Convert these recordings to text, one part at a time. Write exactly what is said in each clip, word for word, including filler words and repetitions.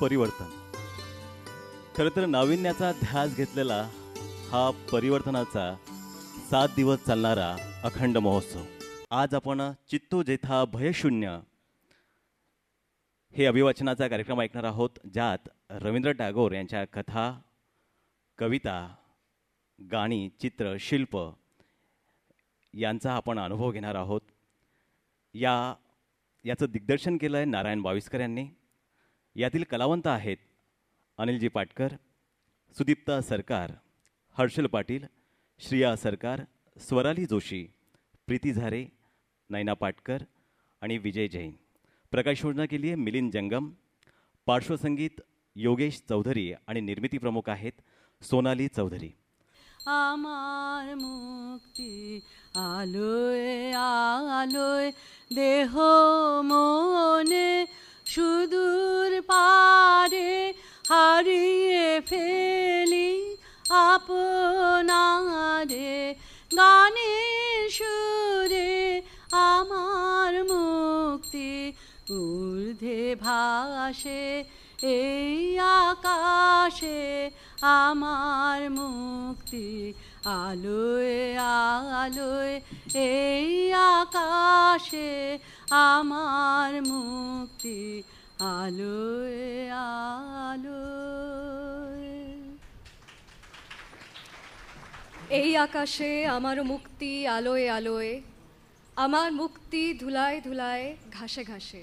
परिवर्तन. खरंतर नाविन्याचा ध्यास घेतलेला हा परिवर्तनाचा सात दिवस चालणारा अखंड महोत्सव. आज आपण चित्तो जेथा भयशून्य हे अभिवाचनाचा कार्यक्रम ऐकणार आहोत, ज्यात रवींद्र टागोर यांच्या कथा, कविता, गाणी, चित्र, शिल्प यांचा आपण अनुभव घेणार आहोत. या याचं दिग्दर्शन केलं आहे नारायण बाविस्कर यांनी. यातील कलावंत आहेत अनिलजी पाटकर, सुदीप्ता सरकार, हर्षल पाटील, श्रेया सरकार, स्वराली जोशी, प्रीती झारे, नैना पाटकर आणि विजय जैन. प्रकाश योजना केली आहे मिलिंद जंगम. पार्श्वसंगीत योगेश चौधरी आणि निर्मिती प्रमुख आहेत सोनाली चौधरी. आमार मुक्ति आलोय आलोय देह मोने सुदूर पारे हारिए फेली आपनारे गाने सुरे आमार मुक्ति ऊर्ध्वे भाषे ए आकाशे आमार मुक्ति आलोय आलोय ए आकाशे आमार मुक्ति आलोय आलोय ए आकाशे आमार मुक्ति आलोय आलोय आमार मुक्ति धुलाय धुलाय ঘাসে ঘাসে.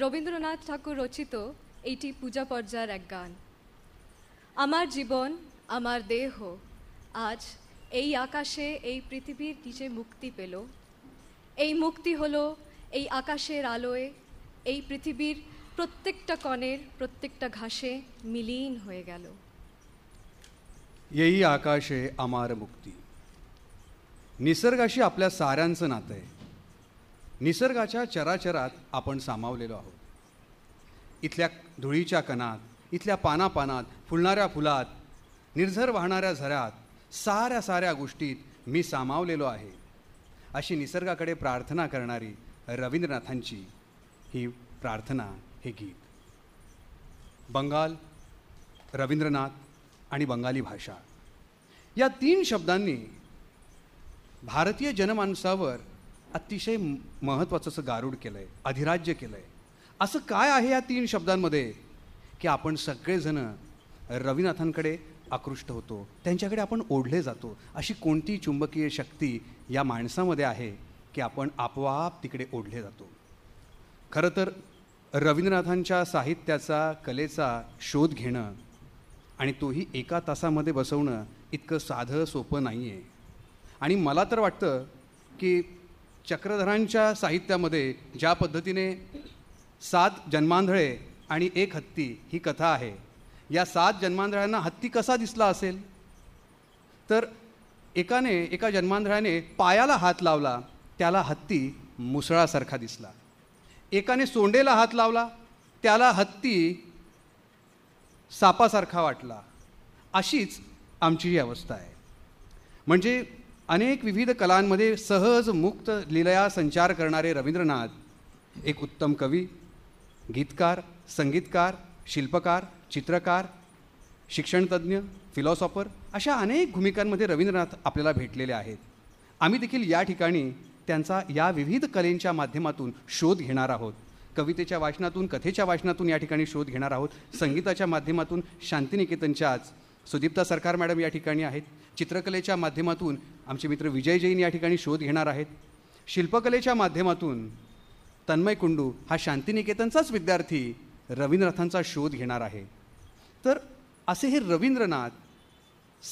রবীন্দ্রনাথ ঠাকুর রচিত এইটি পূজা পর্যায়ের এক গান. আমার জীবন আমার দেহ আজ এই আকাশে এই পৃথিবীর নিচে মুক্তি পেল. এই মুক্তি হলো এই আকাশের আলোয় এই পৃথিবীর প্রত্যেকটা কণের প্রত্যেকটা ঘাসে মিলীন হয়ে গেল. এই আকাশে আমার মুক্তি. निसर्गाशी आपल्या साऱ्यांचं नातं आहे. निसर्गाच्या चराचरात आपण सामावलेलो आहोत. इथल्या धुळीच्या कणात, इथल्या पानापानात, फुलणाऱ्या फुलात, निर्झर वाहणाऱ्या झऱ्यात, साऱ्या साऱ्या गोष्टीत मी सामावलेलो आहे, अशी निसर्गाकडे प्रार्थना करणारी रवींद्रनाथांची ही प्रार्थना, हे गीत. बंगाल, रवींद्रनाथ आणि बंगाली भाषा या तीन शब्दांनी भारतीय जनमानसावर अतिशय महत्त्वाचं असं गारूड केलं आहे, अधिराज्य केलं आहे. असं काय आहे या तीन शब्दांमध्ये की आपण सगळेजणं रवीनाथांकडे आकृष्ट होतो, त्यांच्याकडे आपण ओढले जातो? अशी कोणती चुंबकीय शक्ती या माणसामध्ये आहे की आपण आपोआप तिकडे ओढले जातो? खरं तर रवींद्रनाथांच्या साहित्याचा, कलेचा शोध घेणं आणि तोही एका तासामध्ये बसवणं इतकं साधं सोपं नाही आहे. आणि मला तर वाटतं की चक्रधरांच्या साहित्यामध्ये ज्या पद्धतीने सात जन्मांधळे आणि एक हत्ती ही कथा आहे, या सात जन्मांधळ्यांना हत्ती कसा दिसला असेल? तर एकाने एका जन्मांधळ्याने पायाला हात लावला, त्याला हत्ती मुसळासारखा दिसला. एकाने सोंडेला हात लावला, त्याला हत्ती सापासारखा वाटला. अशीच आमची ही अवस्था आहे. म्हणजे अनेक विविध कलांमध्ये सहज मुक्त लीलया संचार करणारे रवींद्रनाथ एक उत्तम कवी, गीतकार, संगीतकार, शिल्पकार, चित्रकार, शिक्षणतज्ञ, फिलॉसॉफर अशा अनेक भूमिकांमध्ये रवींद्रनाथ आपल्याला भेटलेले आहेत. आम्ही देखील या ठिकाणी त्यांचा या विविध कलेंच्या माध्यमातून शोध घेणार आहोत. कवितेच्या वाचनातून, कथेच्या वाचनातून या ठिकाणी शोध घेणार आहोत. संगीताच्या माध्यमातून शांतिनिकेतनच्याच सुदीप्ता सरकार मॅडम या ठिकाणी आहेत. चित्रकलेच्या माध्यमातून आमचे मित्र विजय जैन या ठिकाणी शोध घेणार आहेत. शिल्पकलेच्या माध्यमातून तन्मय कुंडू हा शांतिनिकेतनचाच विद्यार्थी रवींद्रनाथांचा शोध घेणार आहे. तर असे हे रवींद्रनाथ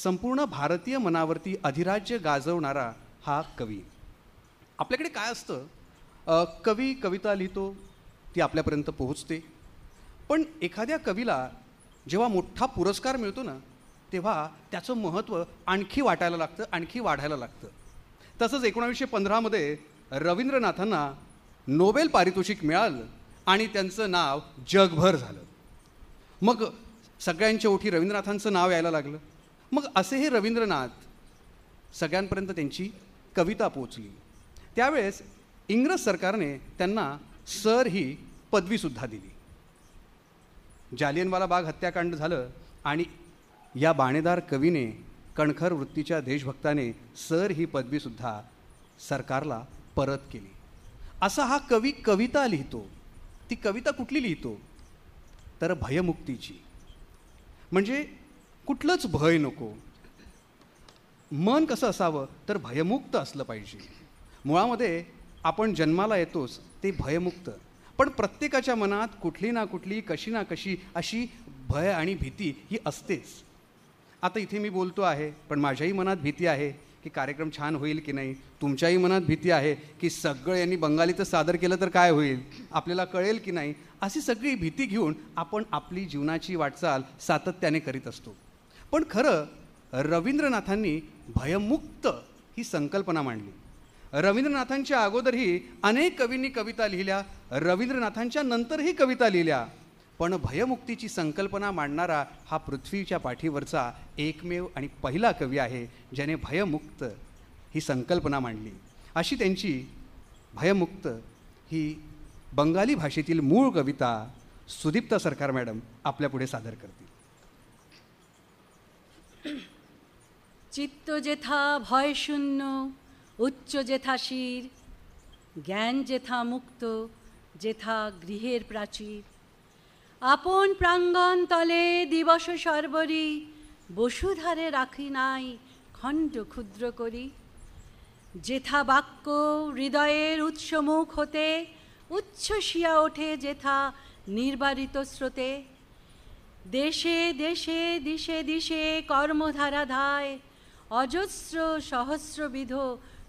संपूर्ण भारतीय मनावरती अधिराज्य गाजवणारा हा कवी. आपल्याकडे काय असतं, कवी कविता लिहितो, ती आपल्यापर्यंत पोहोचते. पण एखाद्या कवीला जेव्हा मोठा पुरस्कार मिळतो ना, तेव्हा त्याचं महत्त्व आणखी वाटायला लागतं, आणखी वाढायला लागतं. तसंच एकोणावीसशे पंधरामध्ये रवींद्रनाथांना नोबेल पारितोषिक मिळालं आणि त्यांचं नाव जगभर झालं. मग सगळ्यांच्या ओठी रवींद्रनाथांचं नाव यायला लागलं. मग असे हे रवींद्रनाथ सगळ्यांपर्यंत त्यांची कविता पोचली. त्यावेळेस इंग्रज सरकारने त्यांना सर ही पदवीसुद्धा दिली. जालियनवाला बाग हत्याकांड झालं आणि या बाणेदार कवीने, कणखर वृत्तीच्या देशभक्ताने सर ही पदवीसुद्धा सरकारला परत केली. असा हा कवी कविता लिहितो. ती कविता कुठली लिहितो तर भयमुक्तीची. म्हणजे कुठलंच भय नको. मन कसं असावं तर भयमुक्त असलं पाहिजे. मुळामध्ये आपण जन्माला येतोच ते भयमुक्त, पण प्रत्येकाच्या मनात कुठली ना कुठली, कशी ना कशी अशी भय आणि भीती ही असतेच. आता इथे मी बोलतो आहे पण माझ्याही मनात भीती आहे की कार्यक्रम छान होईल की नाही. तुमच्याही मनात भीती आहे की सगळं यांनी बंगालीचं सादर केलं तर काय होईल, आपल्याला कळेल की नाही. अशी सगळी भीती घेऊन आपण आपली जीवनाची वाटचाल सातत्याने करीत असतो. पण खरं रवींद्रनाथांनी भयमुक्त ही संकल्पना मांडली. रवींद्रनाथांच्या अगोदरही अनेक कवींनी कविता लिहिल्या, रवींद्रनाथांच्या नंतरही कविता लिहिल्या, पण भयमुक्तीची संकल्पना मांडणारा हा पृथ्वीच्या पाठीवरचा एकमेव आणि पहिला कवी आहे ज्याने भयमुक्त ही संकल्पना मांडली. अशी त्यांची भयमुक्त ही बंगाली भाषेतील मूळ कविता सुदीप्ता सरकार मॅडम आपल्यापुढे सादर करतील. चित्त जेथा भयशून्य, उच्च जेथा शिर, ज्ञान जेथा मुक्त, जेथा गृहेर प्राचीर, आपन प्रांगण तले दिवस सर्वरी, वसुधारे राखी नाई खंड क्षुद्र करी, जेथा वाक्य हृदयेर उत्समुख होते, उच्छ्वसिया ओठे जेथा निर्वारित स्रोते, देशे देशे दिशे दिशे कर्मधारा धाय, अजस्र सहस्रविध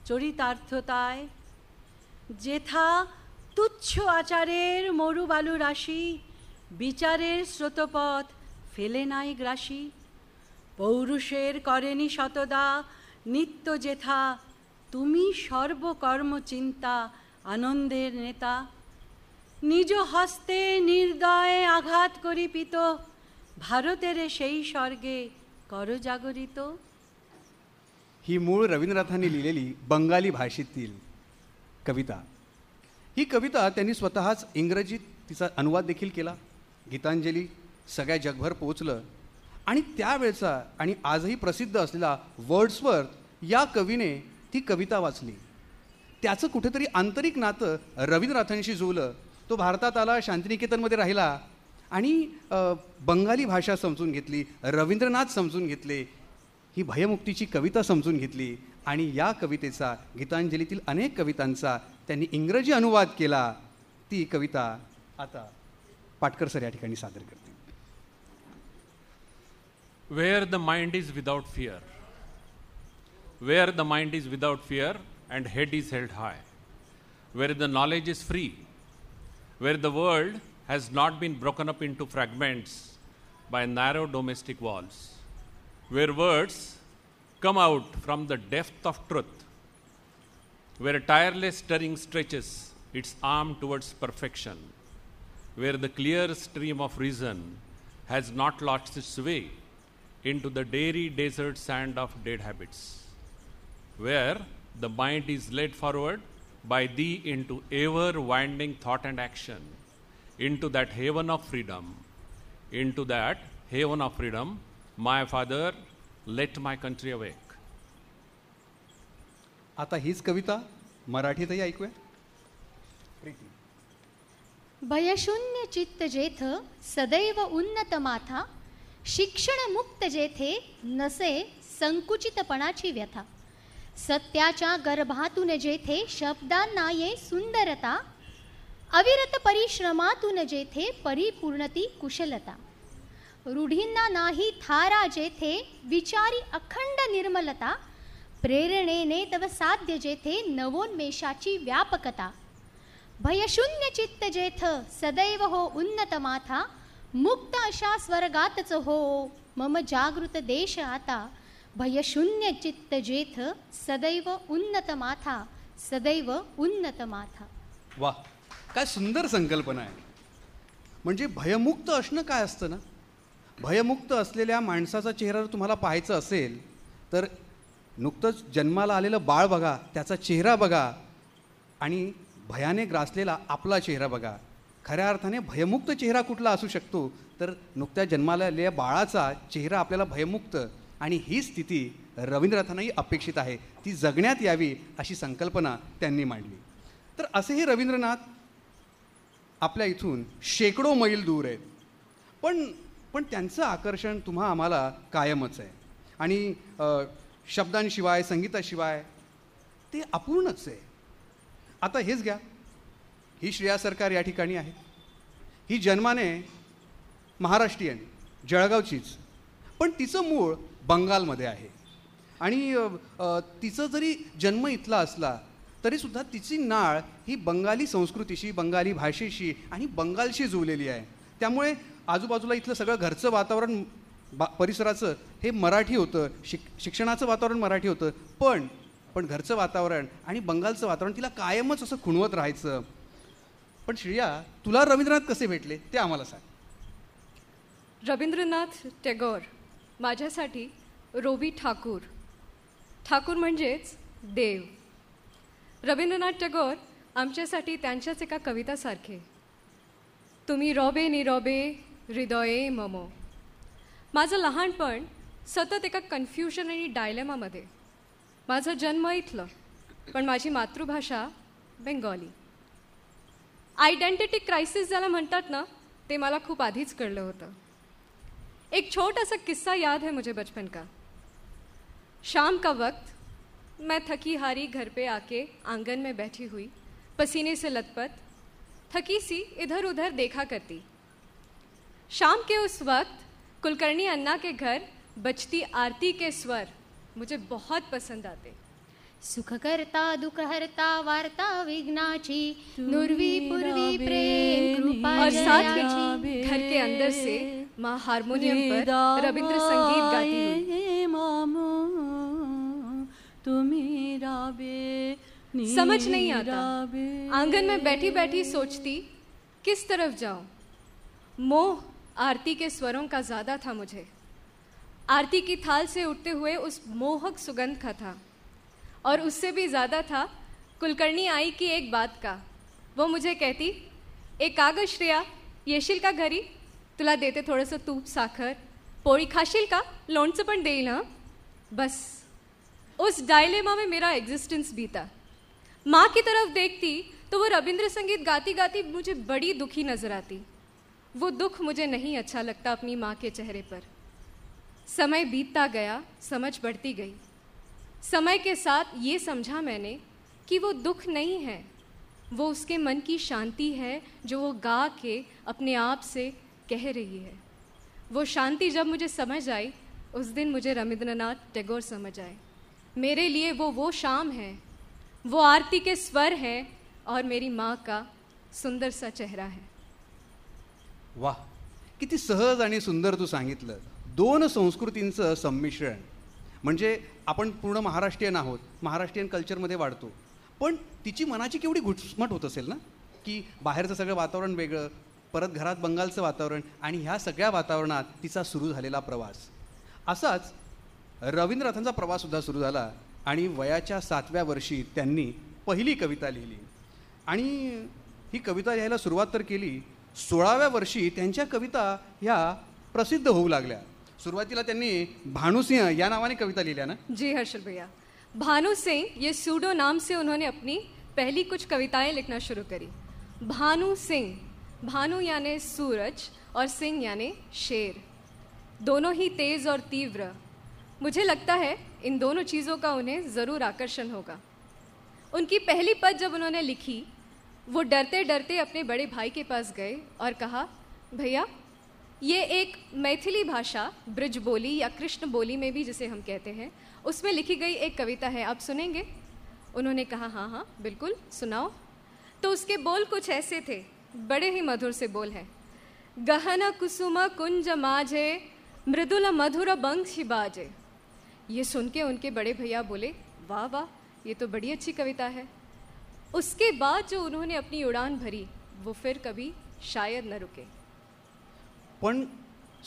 चरितार्थताय, जेथा तुच्छ आचारेर मरुबालू राशि, विचारेर स्रोतपथ फेले नाई ग्रासी, पौरुषेर करेनी शतदा नित्य जेथा, तुमी सर्वकर्म चिंता आनंदेर नेता, निज हस्ते निर्दये आघात करी पीत, भारतेर सेई स्वर्गे कर जागरित. ही मूळ रवींद्रनाथांनी लिहिलेली बंगाली भाषेतील कविता. ही कविता त्यांनी स्वतःच इंग्रजीत तिचा अनुवाद देखील केला. गीतांजली सगळ्या जगभर पोहोचलं आणि त्यावेळचा आणि आजही प्रसिद्ध असलेला वर्ड्सवर्थ या कवीने ती कविता वाचली. त्याचं कुठेतरी आंतरिक नातं रवींद्रनाथांशी जुळलं. तो भारतात आला, शांतिनिकेतनमध्ये राहिला आणि बंगाली भाषा समजून घेतली, रवींद्रनाथ समजून घेतले, ही भयमुक्तीची कविता समजून घेतली आणि या कवितेचा, गीतांजलीतील अनेक कवितांचा त्यांनी इंग्रजी अनुवाद केला. ती कविता आता पाटकर सर या ठिकाणी सादर करतील. Where the mind is without fear, where the mind is without fear and head is held high, where the knowledge is free, where the world has not been broken up into fragments by narrow domestic walls, where words come out from the depth of truth, where a tireless stirring stretches its arm towards perfection, where the clear stream of reason has not lost its way into the dairy desert sand of dead habits, where the mind is led forward by thee into ever-winding thought and action, into that haven of freedom, into that haven of freedom, my father let my country awake. आता हीच कविता मराठीतही ऐकूया. प्रीती. भयशून्य चित्त जेथ सदैव उन्नत माथा, शिक्षण मुक्त जेथे नसे संकुचितपणाची व्यथा, सत्याच्या गर्भातून जेथे शब्दांना ये सुंदरता, अविरत परिश्रमातून जेथे परिपूर्णती कुशलता, रूढींना नाही थारा जेथे विचारी अखंड निर्मलता, प्रेरणेने तव साध्य जेथे नवोन्मेषाची व्यापकता, भयशून्य चित्त जेथ सदैव हो उन्नत माथा, मुक्त अशा स्वर्गातच हो मम जागृत देश आता, भयशून्य चित्त जेथ सदैव उन्नत माथा, सदैव उन्नत माथा. वा, काय सुंदर संकल्पना आहे. म्हणजे भयमुक्त असणं काय असतं ना. भयमुक्त असलेल्या माणसाचा चेहरा जर तुम्हाला पाहायचा असेल तर नुकतंच जन्माला आलेलं बाळ बघा, त्याचा चेहरा बघा आणि भयाने ग्रासलेला आपला चेहरा बघा. खऱ्या अर्थाने भयमुक्त चेहरा कुठला असू शकतो, तर नुकत्या जन्माला आलेल्या बाळाचा चेहरा आपल्याला भयमुक्त, आणि ही स्थिती रवींद्रनाथांनाही अपेक्षित आहे, ती जगण्यात यावी अशी संकल्पना त्यांनी मांडली. तर असे हे रवींद्रनाथ आपल्या इथून शेकडो मैल दूर आहेत, पण पण त्यांचं आकर्षण तुम्हा आम्हाला कायमच आहे, आणि शब्दांशिवाय संगीताशिवाय ते अपूर्णच आहे. आता हेच घ्या, ही श्रेया सरकार या ठिकाणी आहे, ही जन्माने महाराष्ट्रीयन जळगावचीच, पण तिचं मूळ बंगालमध्ये आहे, आणि तिचं जरी जन्म इथला असला तरीसुद्धा तिची नाळ ही बंगाली संस्कृतीशी, बंगाली भाषेशी आणि बंगालशी जुळलेली आहे. त्यामुळे आजूबाजूला इथलं सगळं घरचं वातावरण, बा परिसराचं हे मराठी होतं, शिक शिक्षणाचं वातावरण मराठी होतं, पण पण घरचं वातावरण आणि बंगालचं वातावरण तिला कायमच असं खुणवत राहायचं. पण श्रेया, तुला रवींद्रनाथ कसे भेटले ते आम्हाला सांग. रवींद्रनाथ टॅगोर माझ्यासाठी रवी ठाकूर, ठाकूर म्हणजेच देव. रवींद्रनाथ टॅगोर आमच्यासाठी त्यांच्याच एका कवितासारखे, तुम्ही रॉबे निरॉबे हृदये ममो. माझं लहानपण सतत एका कन्फ्युजन आणि डायलेमामध्ये. माझा जन्म इथलं, पण माझी मातृभाषा बेंगॉली. आयडेंटिटी क्रायसिस ज्याला म्हणतात ना, ते मला खूप आधीच कळलं होतं. एक छोटा सा किस्सा याद है मुझे बचपन का. शाम का वक्त, मैं थकी हारी घर पे आके आंगन में बैठी हुई, पसीने से लथपथ, थकी सी इधर उधर देखा करती. शाम के उस वक्त कुलकर्णी अन्ना के घर बजती आरती के स्वर मुझे बहुत पसंद आते. सुखकर्ता दुखहर्ता वार्ता विघ्नाची नुर्वी पूर्वी प्रेम कृपा. और साथ में घर के अंदर से माँ हारमोनियम पर रविंद्र संगीत गाती हुई. समझ नहीं आता, आंगन में बैठी बैठी सोचती किस तरफ जाऊं. मोह आरती के स्वरों का ज्यादा था मुझे. आरती की थाल से उठते हुए उस मोहक सुगंध का था, और उससे भी ज़्यादा था कुलकर्णी आई की एक बात का. वो मुझे कहती, एक कागज श्रेया, येशील का घरी, तुला देते थोडंसं तूप साखर, पोळी खाशील का, लोणचं पण देईल हां. बस उस डायलेमा में मेरा एग्जिस्टेंस बीता. माँ की तरफ देखती तो वो रविंद्र संगीत गाती गाती मुझे बड़ी दुखी नजर आती. वो दुख मुझे नहीं अच्छा लगता अपनी माँ के चेहरे पर. समय बीतता गया, समझ बढ़ती गई. समय के साथ ये समझा मैंने कि वो दुख नहीं है, वो उसके मन की शांति है जो वो गा के अपने आप से कह रही है. वो शांति जब मुझे समझ आई, उस दिन मुझे रविंद्रनाथ टैगोर समझ आए. मेरे लिए वो वो शाम है, वो आरती के स्वर हैं, और मेरी माँ का सुंदर सा चेहरा है. वाह, किती सहज आणि सुंदर तू सांगितलं. दोन संस्कृतींचं संमिश्रण. म्हणजे आपण पूर्ण महाराष्ट्रीयन आहोत, महाराष्ट्रीयन कल्चरमध्ये वाढतो, पण तिची मनाची केवढी घुटमट होत असेल ना, की बाहेरचं सगळं वातावरण वेगळं, परत घरात बंगालचं वातावरण, आणि ह्या सगळ्या वातावरणात तिचा सुरू झालेला प्रवास. असाच रवींद्रनाथांचा प्रवाससुद्धा सुरू झाला, आणि वयाच्या सातव्या वर्षी त्यांनी पहिली कविता लिहिली, आणि ही कविता लिहायला सुरुवात तर केली, सोळाव्या वर्षी त्यांच्या कविता ह्या प्रसिद्ध होऊ लागल्या. सुरुवातीला त्यांनी भानुसिंह या नावाने कविता लिखी ना जी हर्षल भैया. भानुसिंह ये सूडो नाम से उन्होंने अपनी पहली कुछ कविताएं लिखना शुरू करी. भानु सिंह, भानु यानी सूरज और सिंह यानी शेर, दोनों ही तेज और तीव्र. मुझे लगता है इन दोनों चीज़ों का उन्हें ज़रूर आकर्षण होगा. उनकी पहली पद जब उन्होंने लिखी, वो डरते डरते अपने बड़े भाई के पास गए और कहा, भैया ये एक मैथिली भाषा, ब्रज बोली या कृष्ण बोली में भी जिसे हम कहते हैं, उसमें लिखी गई एक कविता है, आप सुनेंगे. उन्होंने कहा, हाँ हाँ बिल्कुल सुनाओ. तो उसके बोल कुछ ऐसे थे, बड़े ही मधुर से बोल हैं. गहना कुसुम कुंज माझे मृदुल मधुर बंश बाजे. ये सुन के उनके बड़े भैया बोले, वाह वाह, ये तो बड़ी अच्छी कविता है. उसके बाद जो उन्होंने अपनी उड़ान भरी, वो फिर कभी शायद न रुके. पण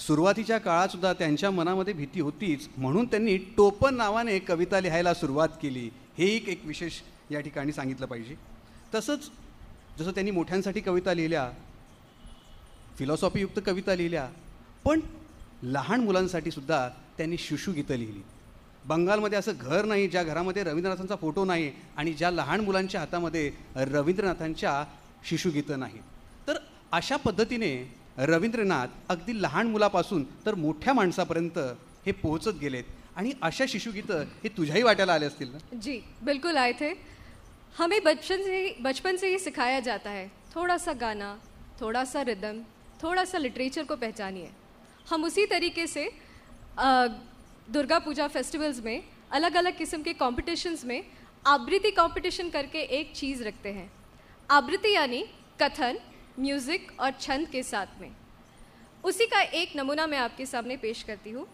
सुरुवातीच्या काळातसुद्धा त्यांच्या मनामध्ये भीती होतीच, म्हणून त्यांनी टोपण नावाने कविता लिहायला सुरुवात केली. हे एक एक विशेष या ठिकाणी सांगितलं पाहिजे. तसंच जसं त्यांनी मोठ्यांसाठी कविता लिहिल्या, फिलॉसॉफीयुक्त कविता लिहिल्या, पण लहान मुलांसाठीसुद्धा त्यांनी शिशुगीतं लिहिली. बंगालमध्ये असं घर नाही ज्या घरामध्ये रवींद्रनाथांचा फोटो नाही आणि ज्या लहान मुलांच्या हातामध्ये रवींद्रनाथांच्या शिशुगीतं नाही. तर अशा पद्धतीने रवींद्रनाथ अगदी लहान मुलापासून तर मोठ्या माणसापर्यंत हे पोहोचत गेलेत आणि अशा शिशुगीतं हे तुझ्याही वाट्याला आले असतील ना? जी बिल्कुल आए थे. हमें बचपन से ही बचपन से ही सिखाया जाता है, थोड़ा सा गाना, थोड़ा सा रिदम, थोड़ा सा लिटरेचर को पहचानिए. हम उसी तरीके से आ, दुर्गा पूजा फेस्टिवल्स में अलग अलग किस्म के कॉम्पिटिशन्स में आवृत्ति कॉम्पिटिशन करके एक चीज़ रखते हैं. आवृत्ति यानी कथन, म्यूज़िक और छंद के साथ में. उसी का एक नमूना मैं आपके सामने पेश करती हूँ.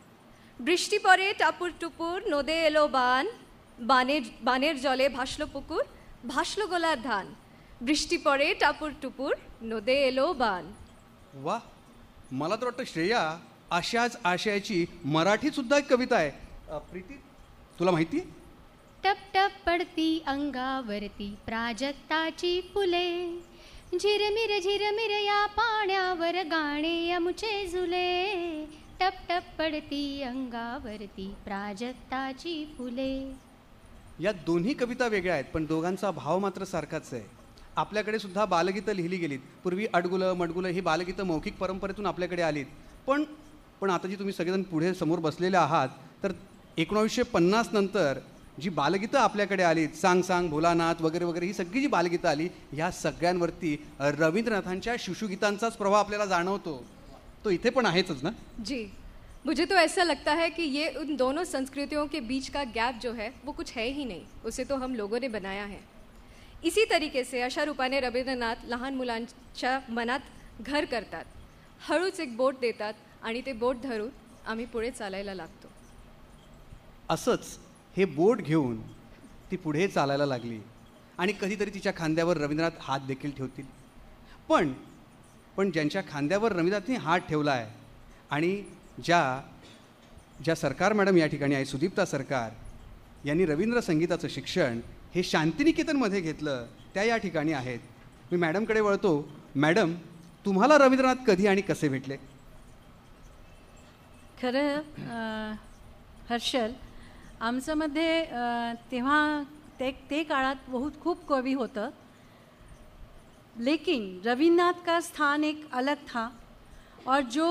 बृष्टि पड़े टापुर टुपुर, नोदे एलो बान, बाने बानेर जले भासलो पुकुर, भासलो गोलार धान. बृष्टि पड़े टापुर टुपुर, नोदे एलो बान. वाह, मला तर वाटतं श्रेया अशाच आशयाची मराठीसुद्धा एक कविता आहे. प्रीती, तुला माहिती आहे? टप टप पडती अंगावरती प्राजक्ताची फुले, झिरमिर झिरमिर या पाण्यावर गाणे अमुचे झुले. टप टप पडती अंगावरती प्राजक्ताची फुले. या दोन्ही कविता वेगळ्या आहेत पण दोघांचा भाव मात्र सारखाच आहे. आपल्याकडे सुद्धा बालगीतं लिहिली गेलीत. पूर्वी अडगुलं मडगुलं ही बालगीतं मौखिक परंपरेतून आपल्याकडे आलीत. पण पण आता जी तुम्ही सगळेजण पुढे समोर बसलेले आहात तर एकोणावीसशे पन्नास नंतर जी बालगीतं आपल्याकडे आलीत, सांग सांग भोलानाथ वगैरे वगैरे ही सगळी जी बालगीतं आली ह्या सगळ्यांवरती रवींद्रनाथांच्या शिशुगीतांचाच प्रभाव आपल्याला जाणवतो. तो इथे पण आहेच ना? जी, मुझे तो ऐसा लगता है कि ये उन दोनों संस्कृतियों के बीच का गैप जो है वो कुछ है ही नहीं, उसे तो हम लोगों ने बनाया है. इसी तरीके से अशा रूपाने रवींद्रनाथ लहान मुलांच्या मनात घर करतात. हळूच एक बोट देतात आणि ते बोट धरून आम्ही पुढे चालायला लागतो. असंच हे बोट घेऊन ती पुढे चालायला लागली आणि कधीतरी तिच्या खांद्यावर रवींद्रनाथ हात देखील ठेवतील. पण पण ज्यांच्या खांद्यावर रवींद्रनाथने हात ठेवला आहे आणि ज्या ज्या सरकार मॅडम या ठिकाणी आहे, सुदीप्ता सरकार यांनी रवींद्र संगीताचं शिक्षण हे शांतिनिकेतनमध्ये घेतलं, त्या या ठिकाणी आहेत. मी मॅडमकडे वळतो. मॅडम, तुम्हाला रवींद्रनाथ कधी आणि कसे भेटले? खरं हर्षल, आमच्यामध्ये तेव्हा ते ते काळात बहुत खूब कवि होतं, लेकिन रवींद्रनाथ का स्थान एक अलग था. और जो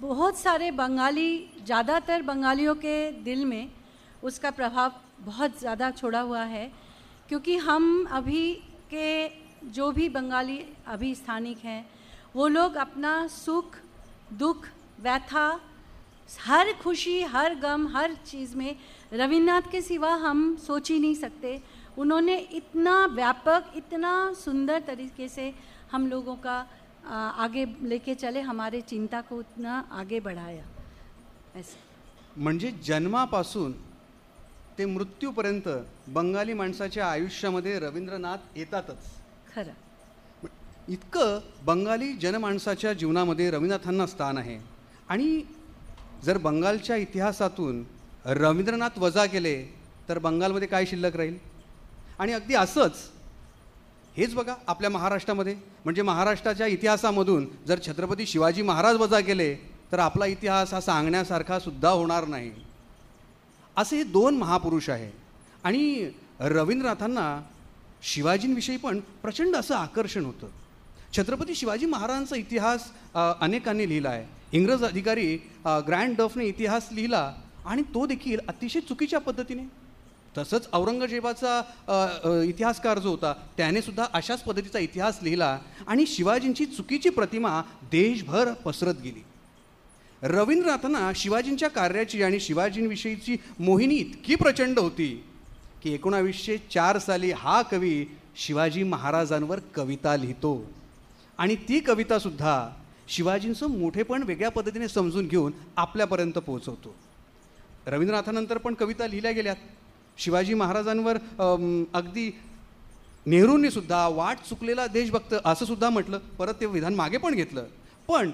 बहुत सारे बंगाली, ज़्यादातर बंगालियों के दिल में उसका प्रभाव बहुत ज़्यादा छोड़ा हुआ है, क्योंकि हम अभी के जो भी बंगाली अभी स्थानिक हैं वो लोग अपना सुख दुख व्यथा हर खुशी हर गम हर चीज़ में रवींद्रनाथ के सिवा हम सोच ही नहीं सकते. उन्होंने इतना व्यापक, इतना सुंदर तरीके से हम लोगों का आगे लेके चले, हमारे चिंता को उतना आगे बढ़ाया. ऐसे म्हणजे जन्मापासून ते मृत्यूपर्यंत बंगाली माणसाच्या आयुष्यामध्ये रवींद्रनाथ येतातच. खरं, इतकं बंगाली जनमानसाच्या जीवनामध्ये रवींद्रनाथांना स्थान आहे. आणि जर बंगालच्या इतिहासातून रवींद्रनाथ वजा केले तर बंगालमध्ये काय शिल्लक राहील? आणि अगदी असंच हेच बघा आपल्या महाराष्ट्रामध्ये, म्हणजे महाराष्ट्राच्या इतिहासामधून जर छत्रपती शिवाजी महाराज वजा केले तर आपला इतिहास हा सांगण्यासारखा सुद्धा होणार नाही. असे हे दोन महापुरुष आहे आणि रवींद्रनाथांना शिवाजींविषयी पण प्रचंड असं आकर्षण होतं. छत्रपती शिवाजी महाराजांचा इतिहास अनेकांनी लिहिला आहे. इंग्रज अधिकारी ग्रँड डफने इतिहास लिहिला आणि तो देखील अतिशय चुकीच्या पद्धतीने. तसंच औरंगजेबाचा इतिहासकार जो होता त्याने सुद्धा अशाच पद्धतीचा इतिहास लिहिला आणि शिवाजींची चुकीची प्रतिमा देशभर पसरत गेली. रवींद्रनाथांना शिवाजींच्या कार्याची आणि शिवाजींविषयीची मोहिनी इतकी प्रचंड होती की एकोणावीसशे चार साली हा कवी शिवाजी महाराजांवर कविता लिहितो आणि ती कवितासुद्धा शिवाजींचं मोठेपण वेगळ्या पद्धतीने समजून घेऊन आपल्यापर्यंत पोहोचवतो. रवींद्रनाथानंतर पण कविता लिहिल्या गेल्यात. शिवाजी महाराजांवर अगदी नेहरूंनीसुद्धा वाट चुकलेला देशभक्त असंसुद्धा म्हटलं, परत ते विधान मागे पण घेतलं. पण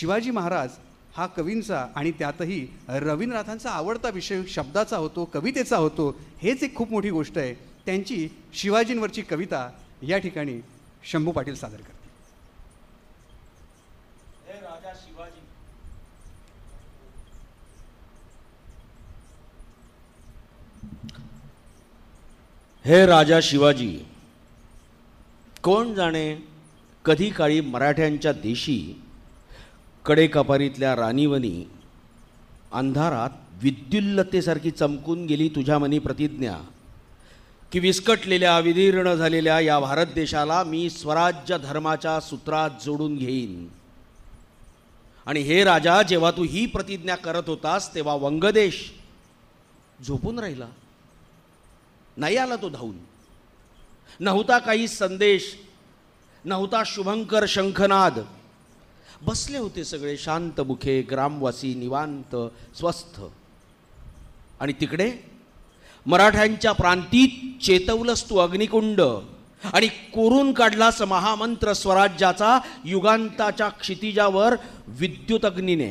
शिवाजी महाराज हा कवींचा आणि त्यातही रवींद्रनाथांचा आवडता विषय शब्दाचा होतो, कवितेचा होतो. हेच एक खूप मोठी गोष्ट आहे. त्यांची शिवाजींवरची कविता या ठिकाणी शंभू पाटील सादर करते. शिवाजी हे राजा शिवाजी, कोण जाणे कधी काळी मराठ्यांच्या देशी कडेकपारीतल्या राणीवणी अंधारात विद्युल्लतेसारखी चमकून गेली तुझ्या मनी प्रतिज्ञा की विस्कटलेल्या विदीर्ण झालेल्या या भारत देशाला मी स्वराज्य धर्माच्या सूत्रात जोडून घेईन. आणि हे राजा, जेव्हा तू ही प्रतिज्ञा करत होतास तेव्हा वंगदेश झोपून राहिला, नाही आला तो धावून. नव्हता काही संदेश, नव्हता शुभंकर शंखनाद, बसले होते सगळे शांत मुखे ग्रामवासी निवांत स्वस्थ. आणि तिकडे मराठ्यांच्या प्रांतीत चेतवलंस तू अग्निकुंड आणि कोरून काढलास महामंत्र स्वराज्याचा युगांताच्या क्षितिजावर विद्युत अग्नीने.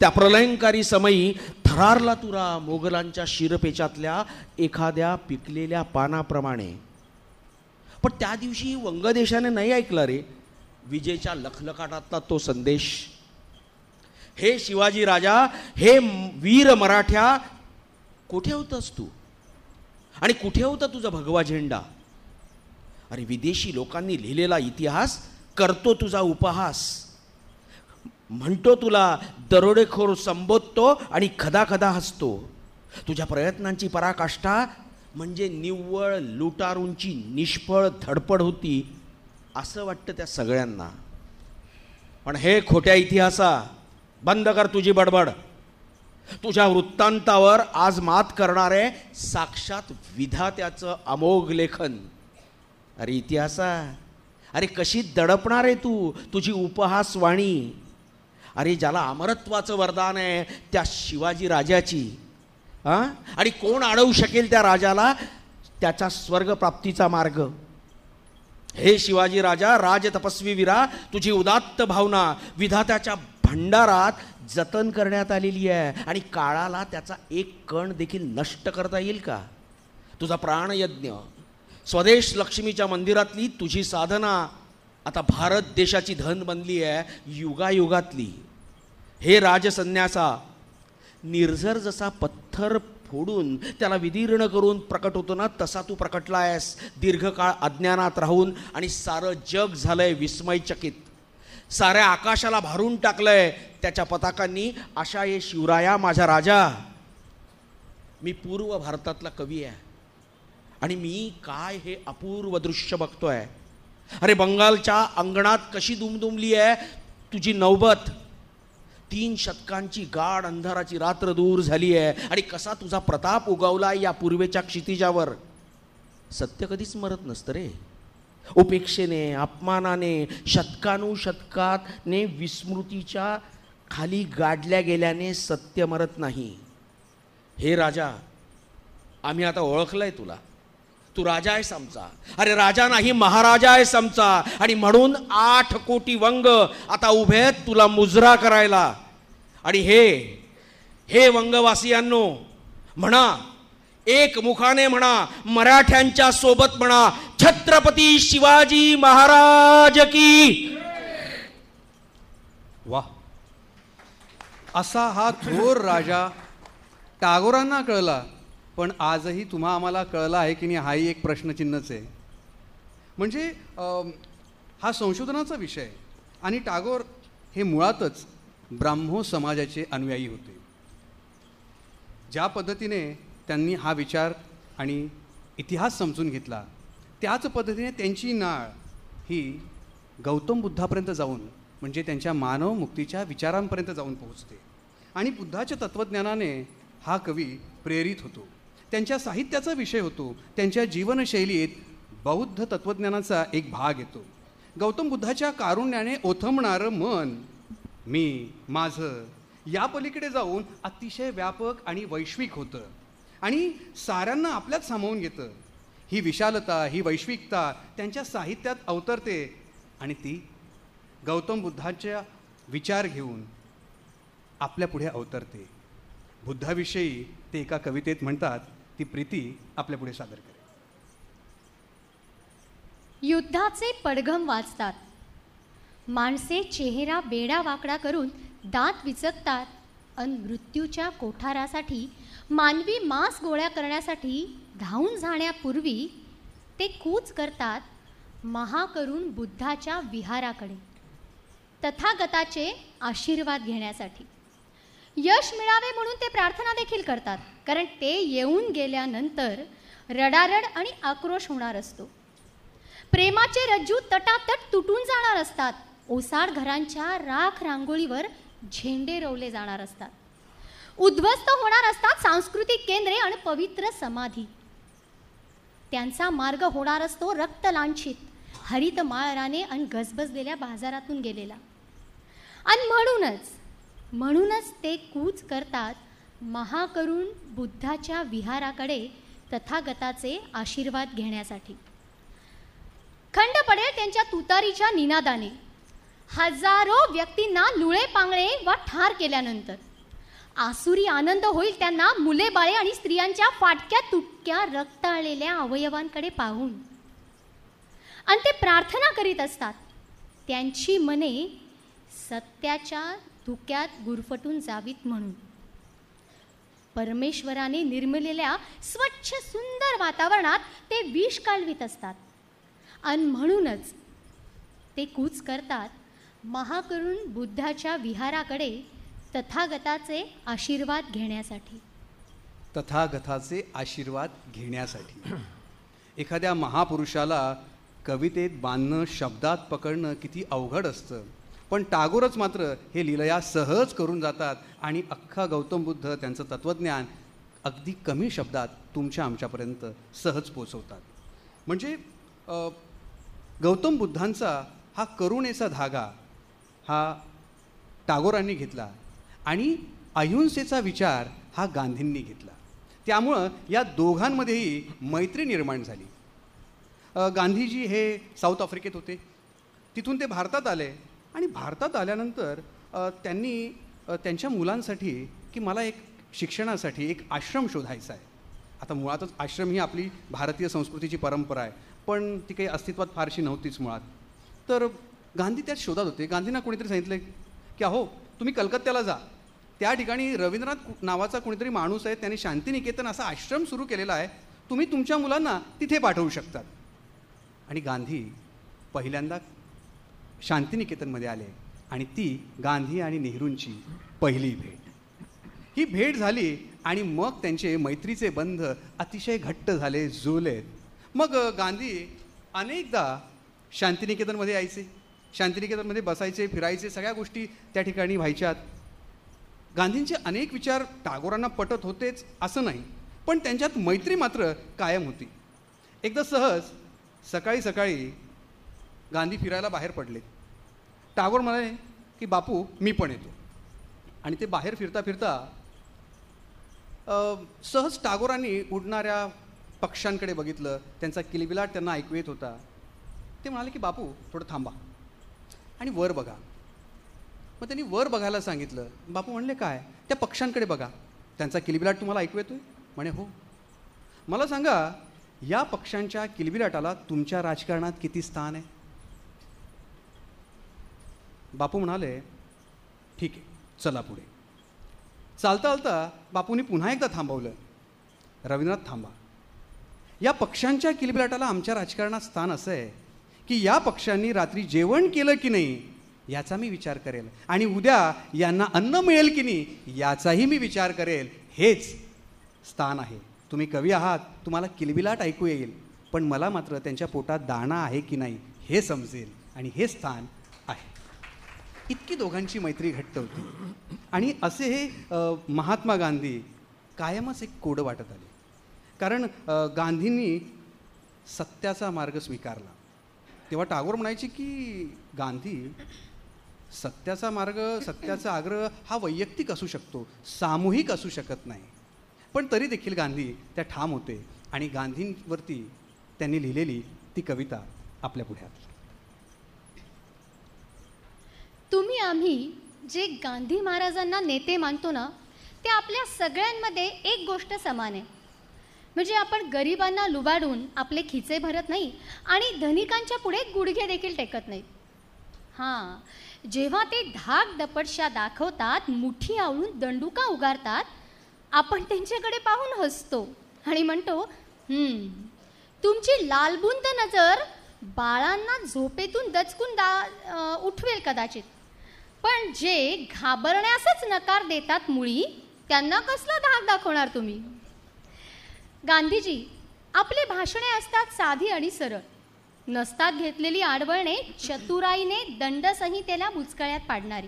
त्या प्रलयंकारी समयी थरारला तुरा मोगलांच्या शिरपेचातल्या एखाद्या पिकलेल्या पानाप्रमाणे. पण त्या दिवशी वंगदेशाने नाही ऐकला रे विजेच्या लखलकाटातला तो संदेश. हे शिवाजी राजा, हे वीर मराठ्या, कुठे होतास तू आणि कुठे होता तुझा भगवा झेंडा? अरे विदेशी लोकांनी लिहिलेला इतिहास करतो तुझा उपहास, म्हणतो तुला दरोडेखोर, संबोधतो आणि खदाखदा हसतो. तुझ्या प्रयत्नांची पराकाष्ठा म्हणजे निव्वळ लुटारूंची निष्फळ धडपड होती असं वाटतं त्या सगळ्यांना. पण हे खोट्या इतिहासा, बंद कर तुझी बडबड. तुझ्या वृत्तांतावर आज मात करणारे साक्षात विधात्याचं अमोघ लेखन. अरे इतिहासा, अरे कशी दडपणार आहे तू तुझी उपहासवाणी. अरे ज्याला अमरत्वाचं वरदान आहे त्या शिवाजी राजाची, हां, आणि कोण अडवू शकेल त्या राजाला त्याचा स्वर्गप्राप्तीचा मार्ग? हे शिवाजी राजा, राजतपस्वी वीरा, तुझी उदात्त भावना विधात्याच्या भंडारात जतन करण्यात आलेली आहे आणि काळाला त्याचा एक कण देखील नष्ट करता येईल का? तुझा प्राणयज्ञ, स्वदेश लक्ष्मीच्या मंदिरातली तुझी साधना आता भारत देशाची धन बनली आहे युगायुगातली. हे राजसन्यासा, निर्झर जसा पत्थर फोडून त्याला विदीर्ण करून प्रकट होतो ना, तसा तू प्रकटला आहेस. दीर्घकाळ अज्ञानात राहून आणि सारं जग झालंय विस्मयचकित, साऱ्या आकाशाला भारून टाकलंय त्याच्या पताकांनी. अशा ये शिवराया माझा राजा, मी पूर्व भारतातला कवी आहे आणि मी काय हे अपूर्व दृश्य बघतोय. अरे बंगालच्या अंगणात कशी दुमदुमली आहे तुझी नौबत. तीन शतकांची गाढ अंधाराची रात्र दूर झाली आहे आणि कसा तुझा प्रताप उगवला या पूर्वेच्या क्षितिजावर. सत्य कधीच मरत नसतं रे. उपेक्षेने, अपमानाने, शतकानुशतकाने विस्मृतीच्या खाली गाडल्या गेल्याने सत्य मरत नाही. हे राजा, आम्ही आता ओळखलंय तुला, तू राजा आहेस आमचा. अरे राजा नाही, महाराजा आहेस आमचा. आणि म्हणून आठ कोटी वंग आता उभे आहेत तुला मुजरा करायला. आणि हे हे वंगवासियांनो म्हणा, एक मुखाने म्हणा, मराठ्यांच्या सोबत म्हणा, छत्रपती शिवाजी महाराज की वाह. असा हा थोर राजा टागोरांना कळला, पण आजही तुम्हा आम्हाला कळला आहे की नाही हाही एक प्रश्नचिन्हच आहे. म्हणजे हा संशोधनाचा विषय. आणि टागोर हे मुळातच ब्राह्मो समाजाचे अनुयायी होते. ज्या पद्धतीने त्यांनी हा विचार आणि इतिहास समजून घेतला, त्याच पद्धतीने त्यांची नाळ ही गौतम बुद्धापर्यंत जाऊन, म्हणजे त्यांच्या मानव मुक्तीच्या विचारांपर्यंत जाऊन पोहोचते. आणि बुद्धाच्या तत्त्वज्ञानाने हा कवी प्रेरित होतो, त्यांच्या साहित्याचा विषय होतो, त्यांच्या जीवनशैलीत बौद्ध तत्त्वज्ञानाचा एक भाग येतो. गौतम बुद्धाच्या कारुण्याने ओथंबणारं मन, मी, माझं या पलीकडे जाऊन अतिशय व्यापक आणि वैश्विक होतं आणि साऱ्यांना आपल्यात सामावून घेतं. ही विशालता, ही वैश्विकता त्यांच्या साहित्यात अवतरते आणि ती गौतम बुद्धाच्या विचार घेऊन आपल्यापुढे अवतरते. बुद्धाविषयी ते एका कवितेत म्हणतात, ती प्रीती आपल्यापुढे सादर करेल. युद्धाचे पडघम वाजतात, माणसे चेहरा वेडावाकडा करून दात विचकतात अन मृत्यूच्या कोठारासाठी मानवी मांस गोळ्या करण्यासाठी धावून जाण्यापूर्वी ते कूच करतात महा करून बुद्धाच्या विहाराकडे तथागताचे आशीर्वाद घेण्यासाठी. यश मिळावे म्हणून ते प्रार्थना देखील करतात, कारण ते येऊन गेल्यानंतर रडारड आणि आक्रोश होणार असतो. प्रेमाचे रज्जू तटातट तुटून जाणार असतात. ओसाड घरांच्या राख रांगोळीवर झेंडे रोवले जाणार असतात. उद्ध्वस्त होणार असतात सांस्कृतिक केंद्रे आणि पवित्र समाधी. त्यांचा मार्ग होणार असतो रक्तलांछित हरित माळराने आणि गजबजलेल्या बाजारातून गेलेला. आणि म्हणूनच म्हणूनच ते कूच करतात महा करून बुद्धाच्या विहाराकडे तथागताचे आशीर्वाद घेण्यासाठी. खंड पडेल त्यांच्या तुतारीच्या निनादाने. हजारो व्यक्तींना लुळे पांगळे व ठार केल्यानंतर आसुरी आनंद होईल. त्यांना मुले बाळे आणि स्त्रियांच्या फाटक्या तुटक्या रक्ताळलेल्या अवयवांकडे पाहून आणि ते प्रार्थना करीत असतात. त्यांची मने सत्याच्या धुक्यात गुरफटून जावीत म्हणून परमेश्वराने निर्मिलेल्या स्वच्छ सुंदर वातावरणात ते विष कालवित असतात. आणि म्हणूनच ते कूच करतात महा करून बुद्धाच्या विहाराकडे तथागताचे आशीर्वाद घेण्यासाठी. तथागताचे आशीर्वाद घेण्यासाठी एखाद्या महापुरुषाला कवितेत बांधणं, शब्दात पकडणं किती अवघड असतं. पण टागोरच मात्र हे लीलया सहज करून जातात आणि अख्खा गौतम बुद्ध त्यांचं तत्त्वज्ञान अगदी कमी शब्दात तुमच्या आमच्यापर्यंत सहज पोचवतात. म्हणजे गौतम बुद्धांचा हा करुणेचा धागा हा टागोरांनी घेतला आणि अहिंसेचा विचार हा गांधींनी घेतला. त्यामुळं या दोघांमध्येही मैत्री निर्माण झाली. गांधीजी हे साऊथ आफ्रिकेत होते, तिथून ते भारतात आले आणि भारतात आल्यानंतर त्यांनी त्यांच्या मुलांसाठी की मला एक शिक्षणासाठी एक आश्रम शोधायचा आहे. आता मुळातच आश्रम ही आपली भारतीय संस्कृतीची परंपरा आहे, पण ती काही अस्तित्वात फारशी नव्हतीच मुळात. तर गांधी त्यात शोधात होते. गांधींना कोणीतरी सांगितलं की अहो तुम्ही कलकत्त्याला जा, त्या ठिकाणी रवींद्रनाथ नावाचा कोणीतरी माणूस आहे, त्याने शांतिनिकेतन असा आश्रम सुरू केलेला आहे, तुम्ही तुमच्या मुलांना तिथे पाठवू शकतात. आणि गांधी पहिल्यांदा शांतिनिकेतनमध्ये आले आणि ती गांधी आणि नेहरूंची पहिली भेट ही भेट झाली. आणि मग त्यांचे मैत्रीचे बंध अतिशय घट्ट झाले, जुळले. मग गांधी अनेकदा शांतिनिकेतनमध्ये यायचे, शांतिनिकेतनमध्ये बसायचे, फिरायचे, सगळ्या गोष्टी त्या ठिकाणी व्हायच्यात. गांधींचे अनेक विचार टागोरांना पटत होतेच असं नाही, पण त्यांच्यात मैत्री मात्र कायम होती. एकदा सहज सकाळी सकाळी गांधी फिरायला बाहेर पडले. टागोर म्हणाले की बापू मी पण येतो. आणि ते बाहेर फिरता फिरता सहज टागोरांनी उडणाऱ्या पक्ष्यांकडे बघितलं, त्यांचा किलबिलाट त्यांना ऐकू येत होता. ते म्हणाले की बापू थोडं थांबा आणि वर बघा. मग त्यांनी वर बघायला सांगितलं. बापू म्हणले काय, त्या पक्ष्यांकडे बघा, त्यांचा किलबिलाट तुम्हाला ऐकू येतोय? म्हणे हो. मला सांगा, या पक्ष्यांच्या किलबिलाटाला तुमच्या राजकारणात किती स्थान आहे? बापू म्हणाले ठीक आहे, चला पुढे. चालता चालता बापूंनी पुन्हा एकदा थांबवलं. रवींद्रनाथ थांबा, या पक्ष्यांच्या किलबिलाटाला आमच्या राजकारणात स्थान असं आहे की या पक्ष्यांनी रात्री जेवण केलं की नाही याचा मी विचार करेल, आणि उद्या यांना अन्न मिळेल की नाही याचाही मी विचार करेल. हेच स्थान आहे. तुम्ही कवी आहात, तुम्हाला किलबिलाट ऐकू येईल, पण मला मात्र त्यांच्या पोटात दाणा आहे की नाही हे समजेल, आणि हे स्थान आहे. इतकी दोघांची मैत्री घट्ट होती. आणि असे हे महात्मा गांधी कायमच एक कोडं वाटत आले, कारण गांधींनी सत्याचा मार्ग स्वीकारला. तेव्हा टागोर म्हणायचे की गांधी, सत्याचा मार्ग, सत्याचा आग्रह हा वैयक्तिक असू शकतो, सामूहिक असू शकत नाही. पण तरी देखील गांधी त्या ठाम होते. आणि गांधींवरती त्यांनी लिहिलेली ती कविता आपल्या पुढ्यात. तुम्ही आम्ही जे गांधी महाराजांना नेते मानतो ना, ते आपल्या सगळ्यांमध्ये एक गोष्ट समान आहे, म्हणजे आपण गरिबांना लुबाडून आपले खिचे भरत नाही आणि धनिकांच्या पुढे गुडघे देखील टेकत नाहीत. हां, जेव्हा ते ढाक दपटशा दाखवतात, मुठी आवळून दंडुका उगारतात, आपण त्यांच्याकडे पाहून हसतो आणि म्हणतो, तुमची लालबुंद नजर बाळांना झोपेतून दचकून दा उठवेल कदाचित, पण जे घाबरण्यासच नकार देतात मुळी, त्यांना कसला धाक दाखवणार तुम्ही. गांधीजी, आपले भाषणे असतात साधी आणि सरळ, नसतात घेतलेली आडवळणे, चतुराईने दंडसंहितेला बुचकळ्यात पाडणारी.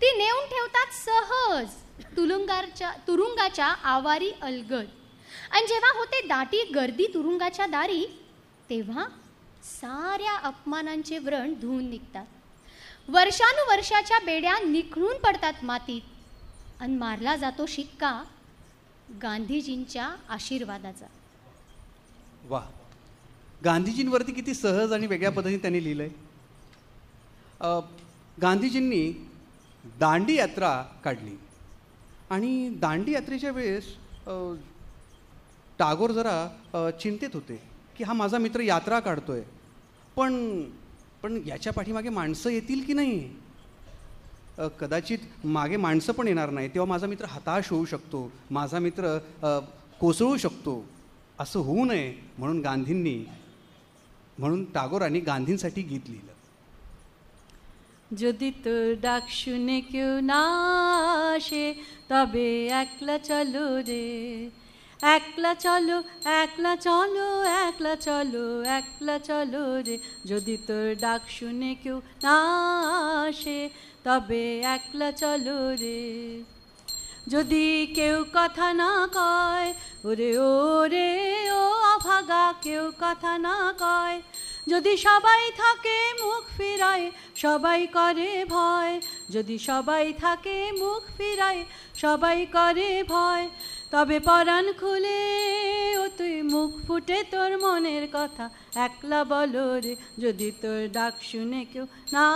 ती नेऊन ठेवतात सहज तुरुंगाच्या तुरुंगाच्या आवारी अलगद. आणि जेव्हा होते दाटी गर्दी तुरुंगाच्या दारी, तेव्हा साऱ्या अपमानांचे व्रण धुवून निघतात. वर्षानुवर्षाच्या बेड्या निखळून पडतात मातीत आणि मारला जातो शिक्का गांधीजींच्या आशीर्वादाचा. वा, गांधीजींवरती किती सहज आणि वेगळ्या पद्धतीने त्यांनी लिहिलं आहे. गांधीजींनी दांडी यात्रा काढली आणि दांडी यात्रेच्या वेळेस टागोर जरा चिंतित होते की हा माझा मित्र यात्रा काढतो आहे, पण पण याच्या पाठीमागे माणसं येतील की नाही, कदाचित मागे माणसं पण येणार नाही, तेव्हा माझा मित्र हताश होऊ शकतो, माझा मित्र कोसळू शकतो, असं होऊ नये म्हणून गांधींनी म्हणून टागोरांनी गांधींसाठी गीत लिहिलं. যদি তোর ডাক শুনে কেউ না আসে তবে একলা চলো রে, একলা চলো একলা চলো একলা চলো একলা চলো রে, যদি তোর ডাক শুনে কেউ না আসে তবে একলা চলো রে, যদি কেউ কথা না কয় ওরে ওরে ও অভাগা কেউ কথা না কয়, যদি সবাই থাকে মুখ ফিরায় সবাই করে ভয়, যদি সবাই থাকে মুখ ফিরায় সবাই করে ভয়, তবে পরাণ খুলে ও তুই মুখ ফুটে তোর মনের কথা একলা বলো রে, যদি তোর ডাক শুনে কেউ না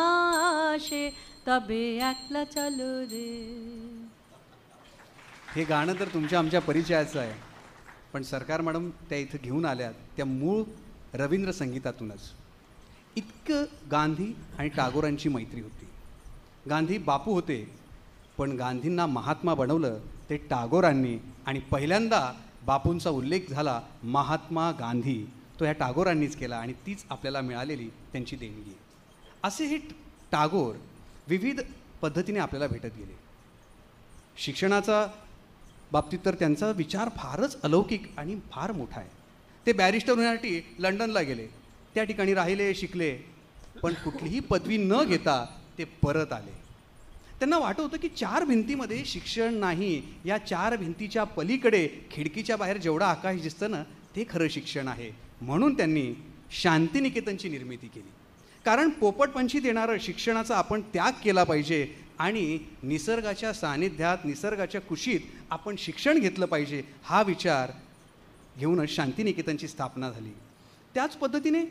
আসে তবে একলা চলো রে. हे गाणं तर तुमच्या आमच्या परिचयाचं आहे, पण सरकार मॅडम त्या इथं घेऊन आल्या त्या मूळ रवींद्र संगीतातूनच. इतकं गांधी आणि टागोरांची मैत्री होती. गांधी बापू होते, पण गांधींना महात्मा बनवलं ते टागोरांनी, आणि पहिल्यांदा बापूंचा उल्लेख झाला महात्मा गांधी, तो ह्या टागोरांनीच केला आणि तीच आपल्याला मिळालेली त्यांची देणगी. असे हे टागोर विविध पद्धतीने आपल्याला भेटत गेले. शिक्षणाचा बाबतीत तर त्यांचा विचार फारच अलौकिक आणि फार मोठा आहे. ते बॅरिस्टर होण्यासाठी लंडनला गेले, त्या ठिकाणी राहिले, शिकले, पण कुठलीही पदवी न घेता ते परत आले. त्यांना वाटत होतं की चार भिंतीमध्ये शिक्षण नाही, या चार भिंतीच्या पलीकडे खिडकीच्या बाहेर जेवढं आकाश दिसतं ना ते खरं शिक्षण आहे. म्हणून त्यांनी शांतिनिकेतनची निर्मिती केली, कारण पोपटपंची देणारं शिक्षणाचा आपण त्याग केला पाहिजे आणि निसर्गाच्या सानिध्यात निसर्गाच्या कुशीत आपण शिक्षण घेतलं पाहिजे. हा विचार घेऊनच शांतिनिकेतनची स्थापना झाली. त्याच पद्धतीने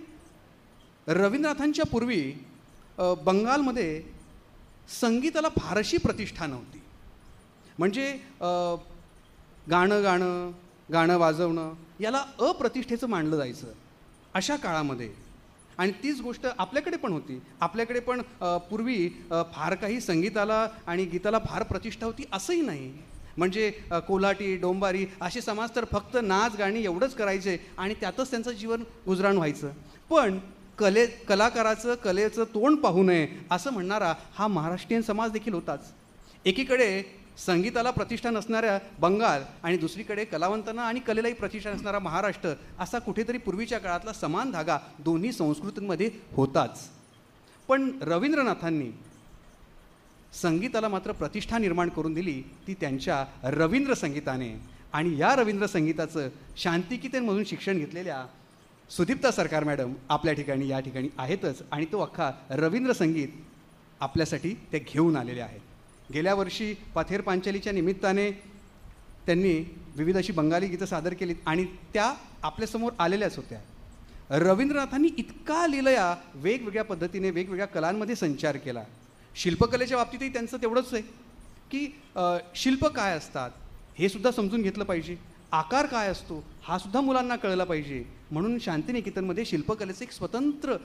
रवींद्रनाथांच्या पूर्वी बंगालमध्ये संगीताला फारशी प्रतिष्ठा नव्हती, म्हणजे गाणं गाणं गाणं वाजवणं याला अप्रतिष्ठेचं मानलं जायचं अशा काळामध्ये. आणि तीच गोष्ट आपल्याकडे पण होती. आपल्याकडे पण पूर्वी फार काही संगीताला आणि गीताला फार प्रतिष्ठा होती असंही नाही, म्हणजे कोलाटी डोंबारी असे समाज तर फक्त नाच गाणी एवढंच करायचे आणि त्यातच त्यांचं जीवन गुजराण व्हायचं. पण कले कलाकाराचं कलेचं तोंड पाहू नये असं म्हणणारा हा महाराष्ट्रीयन समाज देखील होताच. एकीकडे संगीताला प्रतिष्ठा नसणाऱ्या बंगाल आणि दुसरीकडे कलावंतांना आणि कलेलाही प्रतिष्ठा नसणारा महाराष्ट्र, असा कुठेतरी पूर्वीच्या काळातला समान धागा दोन्ही संस्कृतींमध्ये होताच. पण रवींद्रनाथांनी संगीताला मात्र प्रतिष्ठा निर्माण करून दिली ती त्यांच्या रवींद्र संगीताने. आणि या रवींद्र संगीताचं शांतिनिकेतनमधून शिक्षण घेतलेल्या सुदीप्ता सरकार मॅडम आपल्या ठिकाणी या ठिकाणी आहेतच, आणि तो अख्खा रवींद्र संगीत आपल्यासाठी ते घेऊन आलेले आहेत. गेल्या वर्षी पाथेर पांचालीच्या निमित्ताने त्यांनी विविध अशी बंगाली गीतं सादर केलीत आणि त्या आपल्यासमोर आलेल्याच होत्या. रवींद्रनाथांनी इतका लिलया वेगवेगळ्या पद्धतीने वेगवेगळ्या कलांमध्ये संचार केला. शिल्पकलेच्या बाबतीतही त्यांचं तेवढंच आहे की शिल्प काय असतात हे सुद्धा समजून घेतलं पाहिजे, आकार काय असतो हा सुद्धा मुलांना कळला पाहिजे. म्हणून शांतिनिकेतनमध्ये शिल्पकलेचं एक स्वतंत्र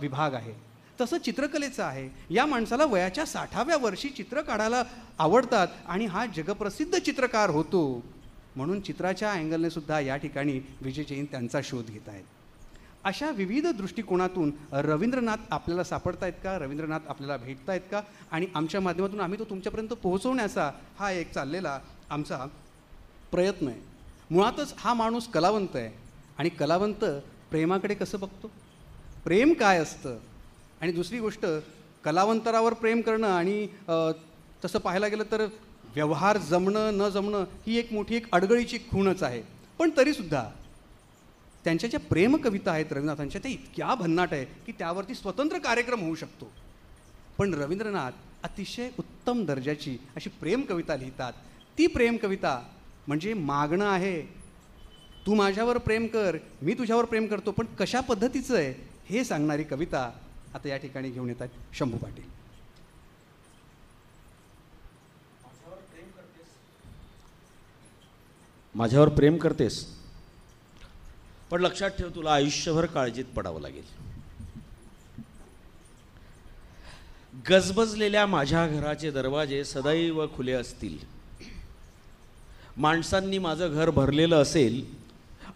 विभाग आहे. तसं चित्रकलेचं आहे. या माणसाला वयाच्या साठाव्या वर्षी चित्र काढायला आवडतात आणि हा जगप्रसिद्ध चित्रकार होतो. म्हणून चित्राच्या अँगलने सुद्धा या ठिकाणी विजय जैन त्यांचा शोध घेत आहेत. अशा विविध दृष्टिकोनातून रवींद्रनाथ आपल्याला सापडत आहेत का, रवींद्रनाथ आपल्याला भेटत आहेत का, आणि आमच्या माध्यमातून आम्ही तो तुमच्यापर्यंत पोहोचवण्याचा हा एक चाललेला आमचा प्रयत्न आहे. मुळातच हा माणूस कलावंत आहे आणि कलावंत प्रेमाकडे कसं बघतो, प्रेम काय असतं, आणि दुसरी गोष्ट कलावंतरावर प्रेम करणं आणि तसं पाहायला गेलं तर व्यवहार जमणं न जमणं ही एक मोठी एक अडगळीची खूणच आहे. पण तरीसुद्धा त्यांच्या ज्या प्रेमकविता आहेत रवींद्रनाथांच्या त्या इतक्या भन्नाट आहे की त्यावरती स्वतंत्र कार्यक्रम होऊ शकतो. पण रवींद्रनाथ अतिशय उत्तम दर्जाची अशी प्रेम कविता लिहितात. ती प्रेम कविता म्हणजे मागणं आहे, तू माझ्यावर प्रेम कर, मी तुझ्यावर प्रेम करतो, पण कशा पद्धतीचं आहे हे सांगणारी कविता आता या ठिकाणी घेऊन येतात शंभू पाटील. माझ्यावर प्रेम करतेस पण लक्षात ठेव तुला आयुष्यभर काळजीत पडावं लागेल. गजबजलेल्या माझ्या घराचे दरवाजे सदैव खुले असतील, माणसांनी माझं घर भरलेलं असेल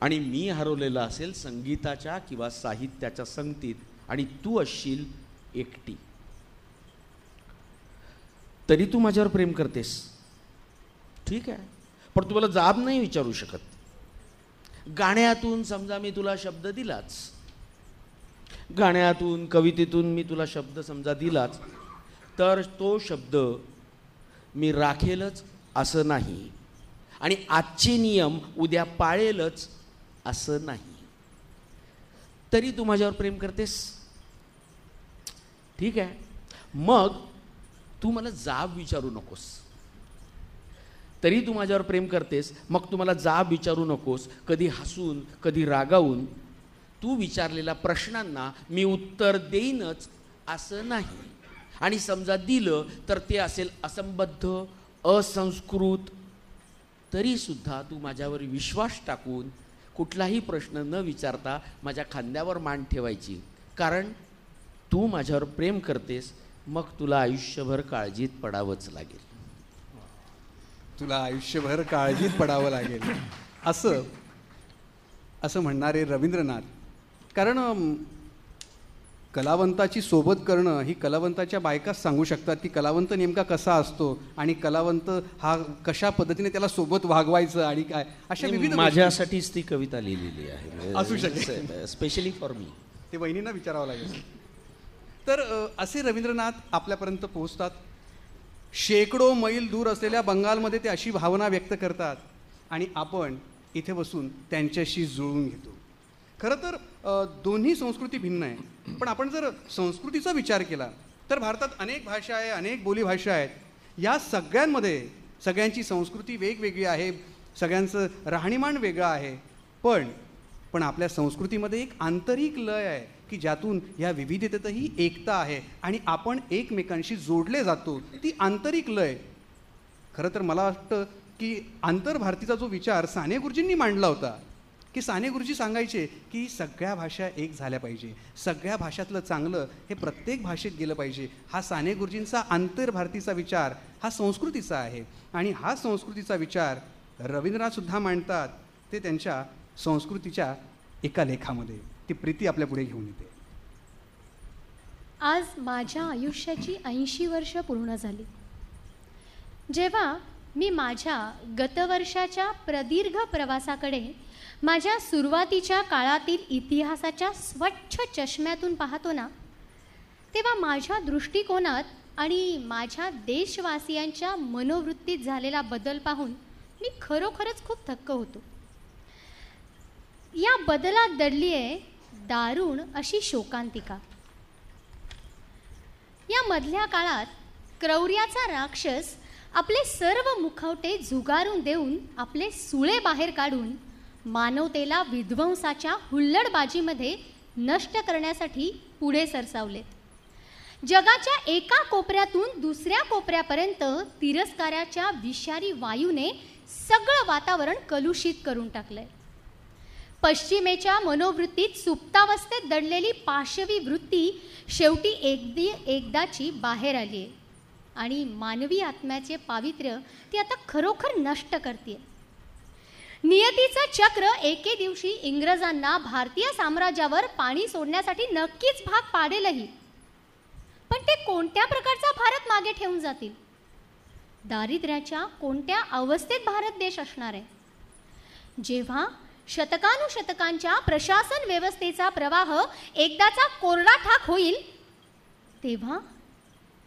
आणि मी हरवलेलं असेल संगीताच्या किंवा साहित्याच्या संगतीत, आणि तू असशील एकटी, तरी तू माझ्यावर प्रेम करतेस. ठीक आहे, पण तुम्हाला जाब नाही विचारू शकत. गाण्यातून समजा मी तुला शब्द दिलाच, गाण्यातून कवितेतून मी तुला शब्द समजा दिलाच, तर तो शब्द मी राखेलच असं नाही, आणि आजचे नियम उद्या पाळेलच असं नाही. तरी तू माझ्यावर प्रेम करतेस, ठीक आहे, मग तू मला जाब विचारू नकोस. तरी तू माझ्यावर प्रेम करतेस, मग तू मला जाब विचारू नकोस. कधी हसून कधी रागावून तू विचारलेल्या प्रश्नांना मी उत्तर देईनच असं नाही, आणि समजा दिलं तर ते असेल असंबद्ध, असंस्कृत. तरीसुद्धा तू माझ्यावर विश्वास टाकून कुठलाही प्रश्न न विचारता माझ्या खांद्यावर मान ठेवायची, कारण तू माझ्यावर प्रेम करतेस, मग तुला आयुष्यभर काळजीत पडावंच लागेल. तुला आयुष्यभर काळजीत पडावं लागेल असं असं म्हणणारे रवींद्रनाथ. कारण कलावंताची सोबत करणं ही कलावंताच्या बायकाच सांगू शकतात की कलावंत नेमका कसा असतो आणि कलावंत हा कशा पद्धतीने त्याला सोबत वागवायचं आणि काय, अशा विविध. माझ्यासाठीच ती कविता लिहिलेली आहे असू शकते, स्पेशली फॉर मी. ते वहिनींना विचारावं लागेल. तर असे रवींद्रनाथ आपल्यापर्यंत पोहोचतात. शेकडो मैल दूर असलेल्या बंगालमध्ये ते अशी भावना व्यक्त करतात आणि आपण इथे बसून त्यांच्याशी जुळून घेतो. खरं तर दोन्ही संस्कृती भिन्न आहे, पण आपण जर संस्कृतीचा विचार केला तर भारतात अनेक भाषा आहे, अनेक बोलीभाषा आहेत. या सगळ्यांमध्ये सगळ्यांची संस्कृती वेगवेगळी आहे, सगळ्यांचं राहणीमान वेगळं आहे, पण पण आपल्या संस्कृतीमध्ये एक आंतरिक लय आहे की ज्यातून या विविधतेतही एकता आहे आणि आपण एकमेकांशी जोडले जातो. ती आंतरिक लय. खरं तर मला वाटतं की आंतरभारतीचा जो विचार साने गुरुजींनी मांडला होता, की साने गुरुजी सांगायचे की सगळ्या भाषा एक झाल्या पाहिजे, सगळ्या भाषातलं चांगलं हे प्रत्येक भाषेत गेलं पाहिजे, हा साने गुरुजींचा आंतरभारतीचा विचार हा संस्कृतीचा आहे. आणि हा संस्कृतीचा विचार रवींद्रनाथसुद्धा मांडतात ते त्यांच्या संस्कृतीच्या एका लेखामध्ये. ती प्रीती आपल्या पुढे घेऊन येते. आज माझ्या आयुष्याची ऐंशी वर्ष पूर्ण झाली. जेव्हा मी माझ्या गतवर्षाच्या प्रदीर्घ प्रवासाकडे माझ्या सुरुवातीच्या काळातील इतिहासाच्या स्वच्छ चष्म्यातून पाहतो ना, तेव्हा माझ्या दृष्टिकोनात आणि माझ्या देशवासियांच्या मनोवृत्तीत झालेला बदल पाहून मी खरोखरच खूप थक्क होतो. या बदलात दडली आहे दारुण अशी शोकांतिका. या मधल्या काळात क्रौर्याचा राक्षस आपले सर्व मुखवटे झुगारून देऊन, आपले सुळे बाहेर काढून मानवतेला विध्वंसाच्या हुल्लडबाजीमध्ये नष्ट करण्यासाठी पुढे सरसावलेत. जगाच्या एका कोपऱ्यातून दुसऱ्या कोपऱ्यापर्यंत तिरस्काराच्या विषारी वायूने सगळं वातावरण कलुषित करून टाकलंय. पश्चिमेच्या मनोवृत्तीत सुप्तावस्थेत दडलेली पाशवी वृत्ती शेवटी एकदी एकदाची बाहेर आली आहे आणि मानवी आत्म्याचे पावित्र्य ती आता खरोखर नष्ट करते. नियतीचं चक्र एके दिवशी इंग्रजांना भारतीय साम्राज्यावर पाणी सोडण्यासाठी नक्कीच भाग पाडेलही, पण ते कोणत्या प्रकारचा भारत मागे ठेवून जातील? दारिद्र्याच्या कोणत्या अवस्थेत भारत देश असणार आहे? जेव्हा शतकानुशतकांच्या प्रशासन व्यवस्थेचा प्रवाह एकदाचा कोरडा ठाक होईल तेव्हा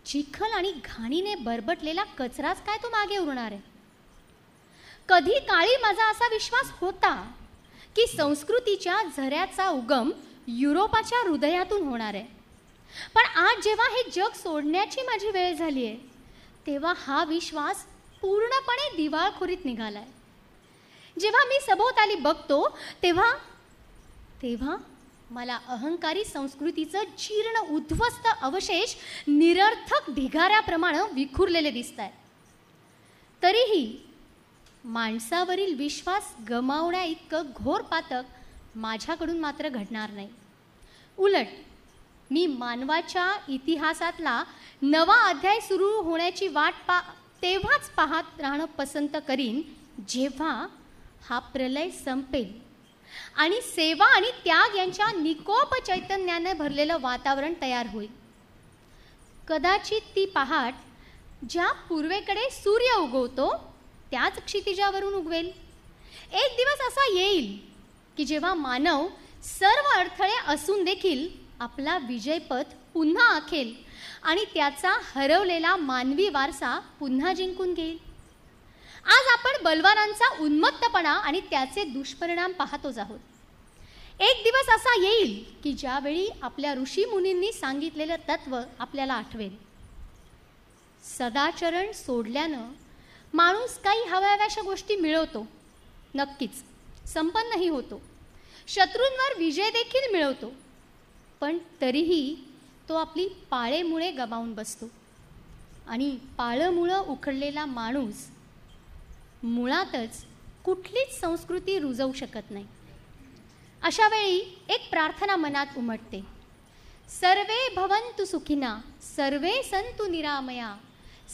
चिखल आणि घाणीने बरबटलेला कचराच काय तो मागे उरणार आहे? कधी काळी माझा असा विश्वास होता की संस्कृतीच्या झऱ्याचा उगम युरोपाच्या हृदयातून होणार आहे, पण आज जेव्हा हे जग सोडण्याची माझी वेळ झाली आहे तेव्हा हा विश्वास पूर्णपणे दिवाळखोरीत निघाला आहे. जेव्हा मी सभोवताली बघतो तेव्हा तेव्हा मला अहंकारी संस्कृतीचं जीर्ण उद्ध्वस्त अवशेष निरर्थक ढिगाऱ्याप्रमाणे विखुरलेले दिसत आहे. तरीही माणसावरील विश्वास गमावण्या इतकं घोर पातक माझ्याकडून मात्र घडणार नाही. उलट मी मानवाच्या इतिहासातला नवा अध्याय सुरू होण्याची वाट पा तेव्हाच पाहत राहणं पसंत करीन जेव्हा हा प्रलय संपेल आणि सेवा आणि त्याग यांच्या निकोप चैतन्याने भरलेलं वातावरण तयार होईल. कदाचित ती पहाट ज्या पूर्वेकडे सूर्य उगवतो त्याच क्षितिजावरून उगवेल. एक दिवस असा येईल की जेव्हा मानव सर्व अडथळे असून देखील आपला विजयपथ पुन्हा आखेल आणि त्याचा हरवलेला मानवी वारसा पुन्हा जिंकून घेईल. आज आपण बलवानांचा उन्मत्तपणा आणि त्याचे दुष्परिणाम पाहतोच आहोत. एक दिवस असा येईल की ज्यावेळी आपल्या ऋषी मुनींनी सांगितलेलं तत्त्व आपल्याला आठवेल. सदाचरण सोडल्यानं माणूस काही हव्याव्याशा गोष्टी मिळवतो, नक्कीच संपन्नही होतो, शत्रूंवर विजय देखील मिळवतो, पण तरीही तो आपली पाळेमुळे गमावून बसतो आणि पाळेमुळे उखडलेला माणूस मुळातच कुठलीच संस्कृती रुजवू शकत नाही. अशा वेळी एक प्रार्थना मनात उमटते, सर्वे भवन्तु सुखिना सर्वे सन्तु निरामया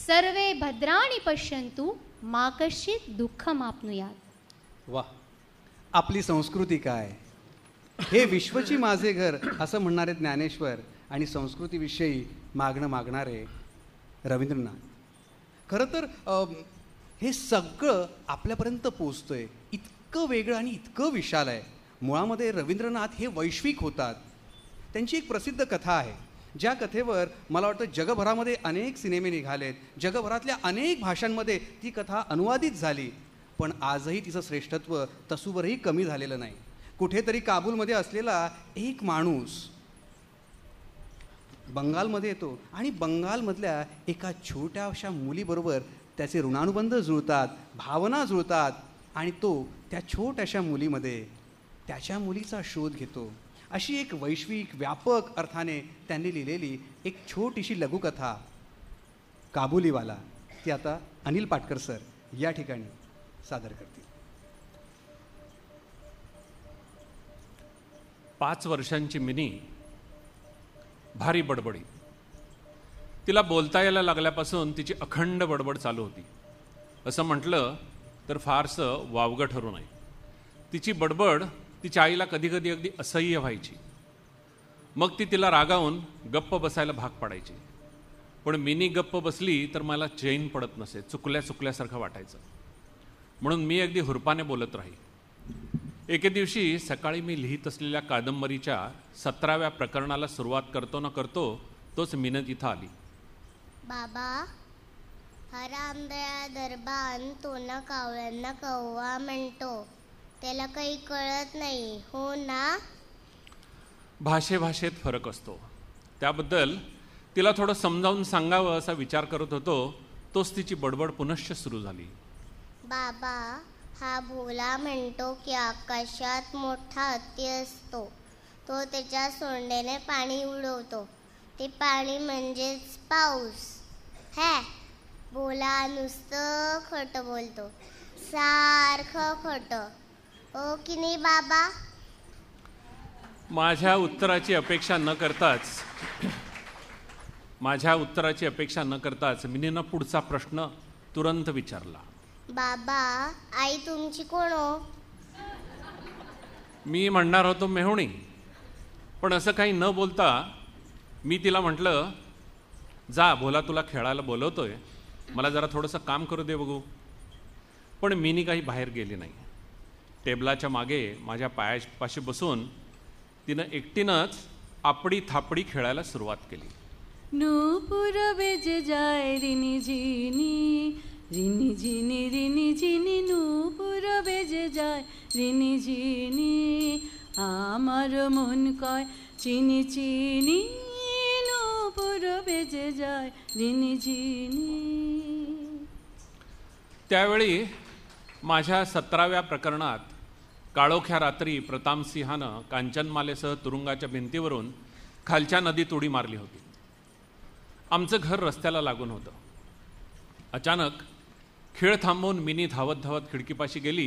सर्वे भद्राणी पश्यन्तु मा कश्चित् दुःखम् आपनुयात्. वा, आपली संस्कृती काय हे विश्वची माझे घर असं म्हणणारे ज्ञानेश्वर आणि संस्कृतीविषयी मागणं मागणारे रवींद्रनाथ. खरं तर हे सगळं आपल्यापर्यंत पोचतं आहे, इतकं वेगळं आणि इतकं विशाल आहे. मुळामध्ये रवींद्रनाथ हे वैश्विक होतात. त्यांची एक प्रसिद्ध कथा आहे ज्या कथेवर मला वाटतं जगभरामध्ये अनेक सिनेमे निघालेत, जगभरातल्या अनेक भाषांमध्ये ती कथा अनुवादित झाली, पण आजही तिचं श्रेष्ठत्व तसूवरही कमी झालेलं नाही. कुठेतरी काबूलमध्ये असलेला एक माणूस बंगालमध्ये येतो आणि बंगालमधल्या एका छोट्याशा मुलीबरोबर त्याचे ऋणानुबंध जुळतात, भावना जुळतात आणि तो त्या छोट्याशा मुलीमध्ये त्याच्या मुलीचा शोध घेतो. अशी एक वैश्विक व्यापक अर्थाने त्यांनी लिहिलेली एक छोटीशी लघुकथा काबुलीवाला, ती आता अनिल पाटकर सर या ठिकाणी सादर करतील. पाच वर्षांची मिनी भारी बडबडी. तिला बोलता यायला लागल्यापासून तिची अखंड बडबड चालू होती. असं म्हटलं तर फारसं वावगं ठरू नये. तिची बडबड तिच्या आईला कधीकधी अगदी असह्य व्हायची. मग ती तिला रागावून गप्प बसायला भाग पाडायची. पण मिनी गप्प बसली तर मला चैन पडत नसे, चुकल्या चुकल्यासारखं वाटायचं. म्हणून मी अगदी हुरपाने बोलत राही. एके दिवशी सकाळी मी लिहित असलेल्या कादंबरीच्या सतराव्या प्रकरणाला सुरुवात करतो न करतो तोच मिनत इथं आली. बाबा, हा रामदया दरबान तो ना कावळ्यांना कव्वा म्हणतो, त्याला काही कळत नाही हो ना. भाषेभाषेत फरक असतो, त्याबद्दल तिला थोडं समजावून सांगावं असा विचार करत होतो तोच तिची बडबड पुनश्च सुरू झाली. बाबा, हा भोला म्हणतो की आकाशात मोठा हत्ती असतो, तो त्याच्या सोंडेने पाणी उडवतो, ते पाणी म्हणजेच पाऊस. है भोला नुसतं खोटं बोलतो, सारखं खोटं. ओ की नाही बाबा, माझ्या उत्तराची अपेक्षा न करताच माझ्या उत्तराची अपेक्षा न करताच मिनीनं पुढचा प्रश्न तुरंत विचारला. बाबा, आई तुमची कोण हो? मी म्हणणार होतो मेहुणी, पण असं काही न बोलता मी तिला म्हटलं, जा बोला, तुला खेळायला बोलवतोय, मला जरा थोडंसं काम करू दे बघू. पण मीनी काही बाहेर गेली नाही. टेबलाच्या मागे माझ्या पायापाशी बसून तिनं एकटीनंच आपडी थापडी खेळायला सुरुवात केली. नूपुर बेज जाय रिनी जिनी रिनी जिनी रिनी जिनी नूपुर बेज जाय रिनी जिनी आमार मन कय चिनी चिनी नूपुर बेज जाय रिनी जिनी. त्यावेळी माझ्या सतराव्या प्रकरणात काळोख्या रात्री प्रतापसिंहानं कांचनमालेसह तुरुंगाच्या भिंतीवरून खालच्या नदीत उडी मारली होती. आमचं घर रस्त्याला लागून होतं. अचानक खेळ थांबवून मिनी धावत धावत खिडकीपाशी गेली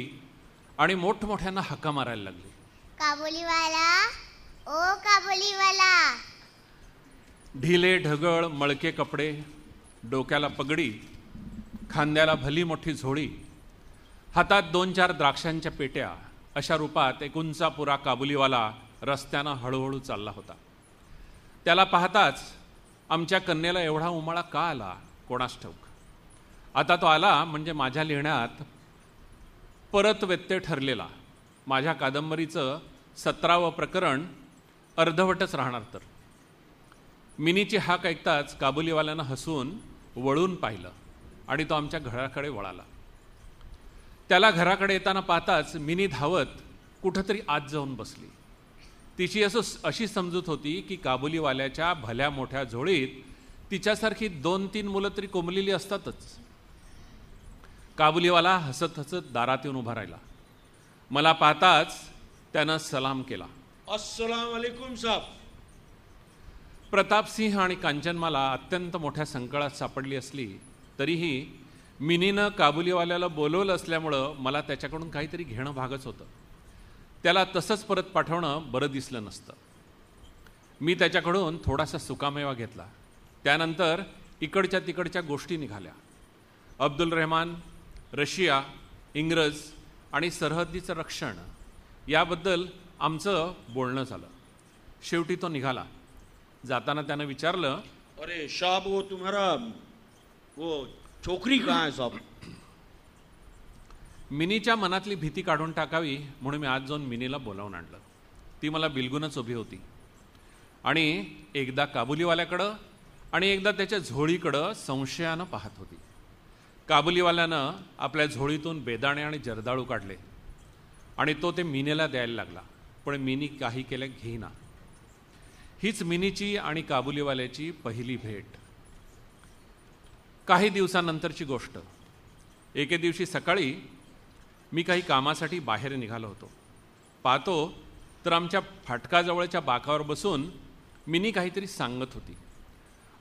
आणि मोठमोठ्यांना हाका मारायला लागली. काबुलीवाला, ओ काबुलीवाला. ढिले ढगळ मळके कपडे, डोक्याला पगडी, खांद्याला भली मोठी झोळी, हातात दोन चार द्राक्षांच्या पेट्या अशा रूपात एक उंचापुरा काबुलीवाला रस्त्यानं हळूहळू चालला होता. त्याला पाहताच आमच्या कन्येला एवढा उमाळा का आला कोणास ठाऊक. आता तो आला म्हणजे माझ्या लिहिण्यात परत व्यत्यय ठरलेला माझ्या कादंबरीचं सतरावं प्रकरण अर्धवटच राहणार. तर मिनीची हाक ऐकताच काबुलीवाल्यानं हसून वळून पाहिलं आणि तो आमच्या घराकडे वळाला. त्याला घराकडे येताना पाहताच मिनी धावत कुठंतरी आत जाऊन बसली. तिची असं अशी समजूत होती की काबुलीवाल्याच्या भल्या मोठ्या झोळीत तिच्यासारखी दोन तीन मुलं तरी कोंबलेली असतातच. काबुलीवाला हसत हसत दारात येऊन उभा राहिला. मला पाहताच त्यानं सलाम केला. अस्सलाम वालेकुम साहब. प्रतापसिंह आणि कांचनमाला अत्यंत मोठ्या संकटात सापडली असली तरीही मिनीनं काबुलीवाल्याला बोलवलं असल्यामुळं मला त्याच्याकडून काहीतरी घेणं भागच होतं. त्याला तसंच परत पाठवणं बरं दिसलं नसतं. मी त्याच्याकडून थोडासा सुकामेवा घेतला. त्यानंतर इकडच्या तिकडच्या गोष्टी निघाल्या. अब्दुल रहमान, रशिया, इंग्रज आणि सरहद्दीचं रक्षण याबद्दल आमचं बोलणं झालं. शेवटी तो निघाला. जाताना त्यानं विचारलं, अरे साहब, वो तुम्हारा वो छोकरी कहाँ आहे साहब? मिनीच्या मनातली भीती काढून टाकावी म्हणून मी आज जाऊन मिनीला बोलावून आणलं. ती मला बिलगुनच उभी होती आणि एकदा काबुलीवाल्याकडं आणि एकदा त्याच्या झोळीकडं संशयानं पाहत होती. काबुलीवाल्यानं आपल्या झोळीतून बेदाणे आणि जर्दाळू काढले आणि तो ते मिनीला द्यायला लागला, पण मिनी काही केल्या घेईना. हीच मिनीची आणि काबुलीवाल्याची पहिली भेट. काही दिवसानंतरची गोष्ट. एके दिवशी सकाळी मी काही कामासाठी बाहेर निघालो होतो. पाहतो तर आमच्या फाटकाजवळच्या बाकावर बसून मिनी काहीतरी सांगत होती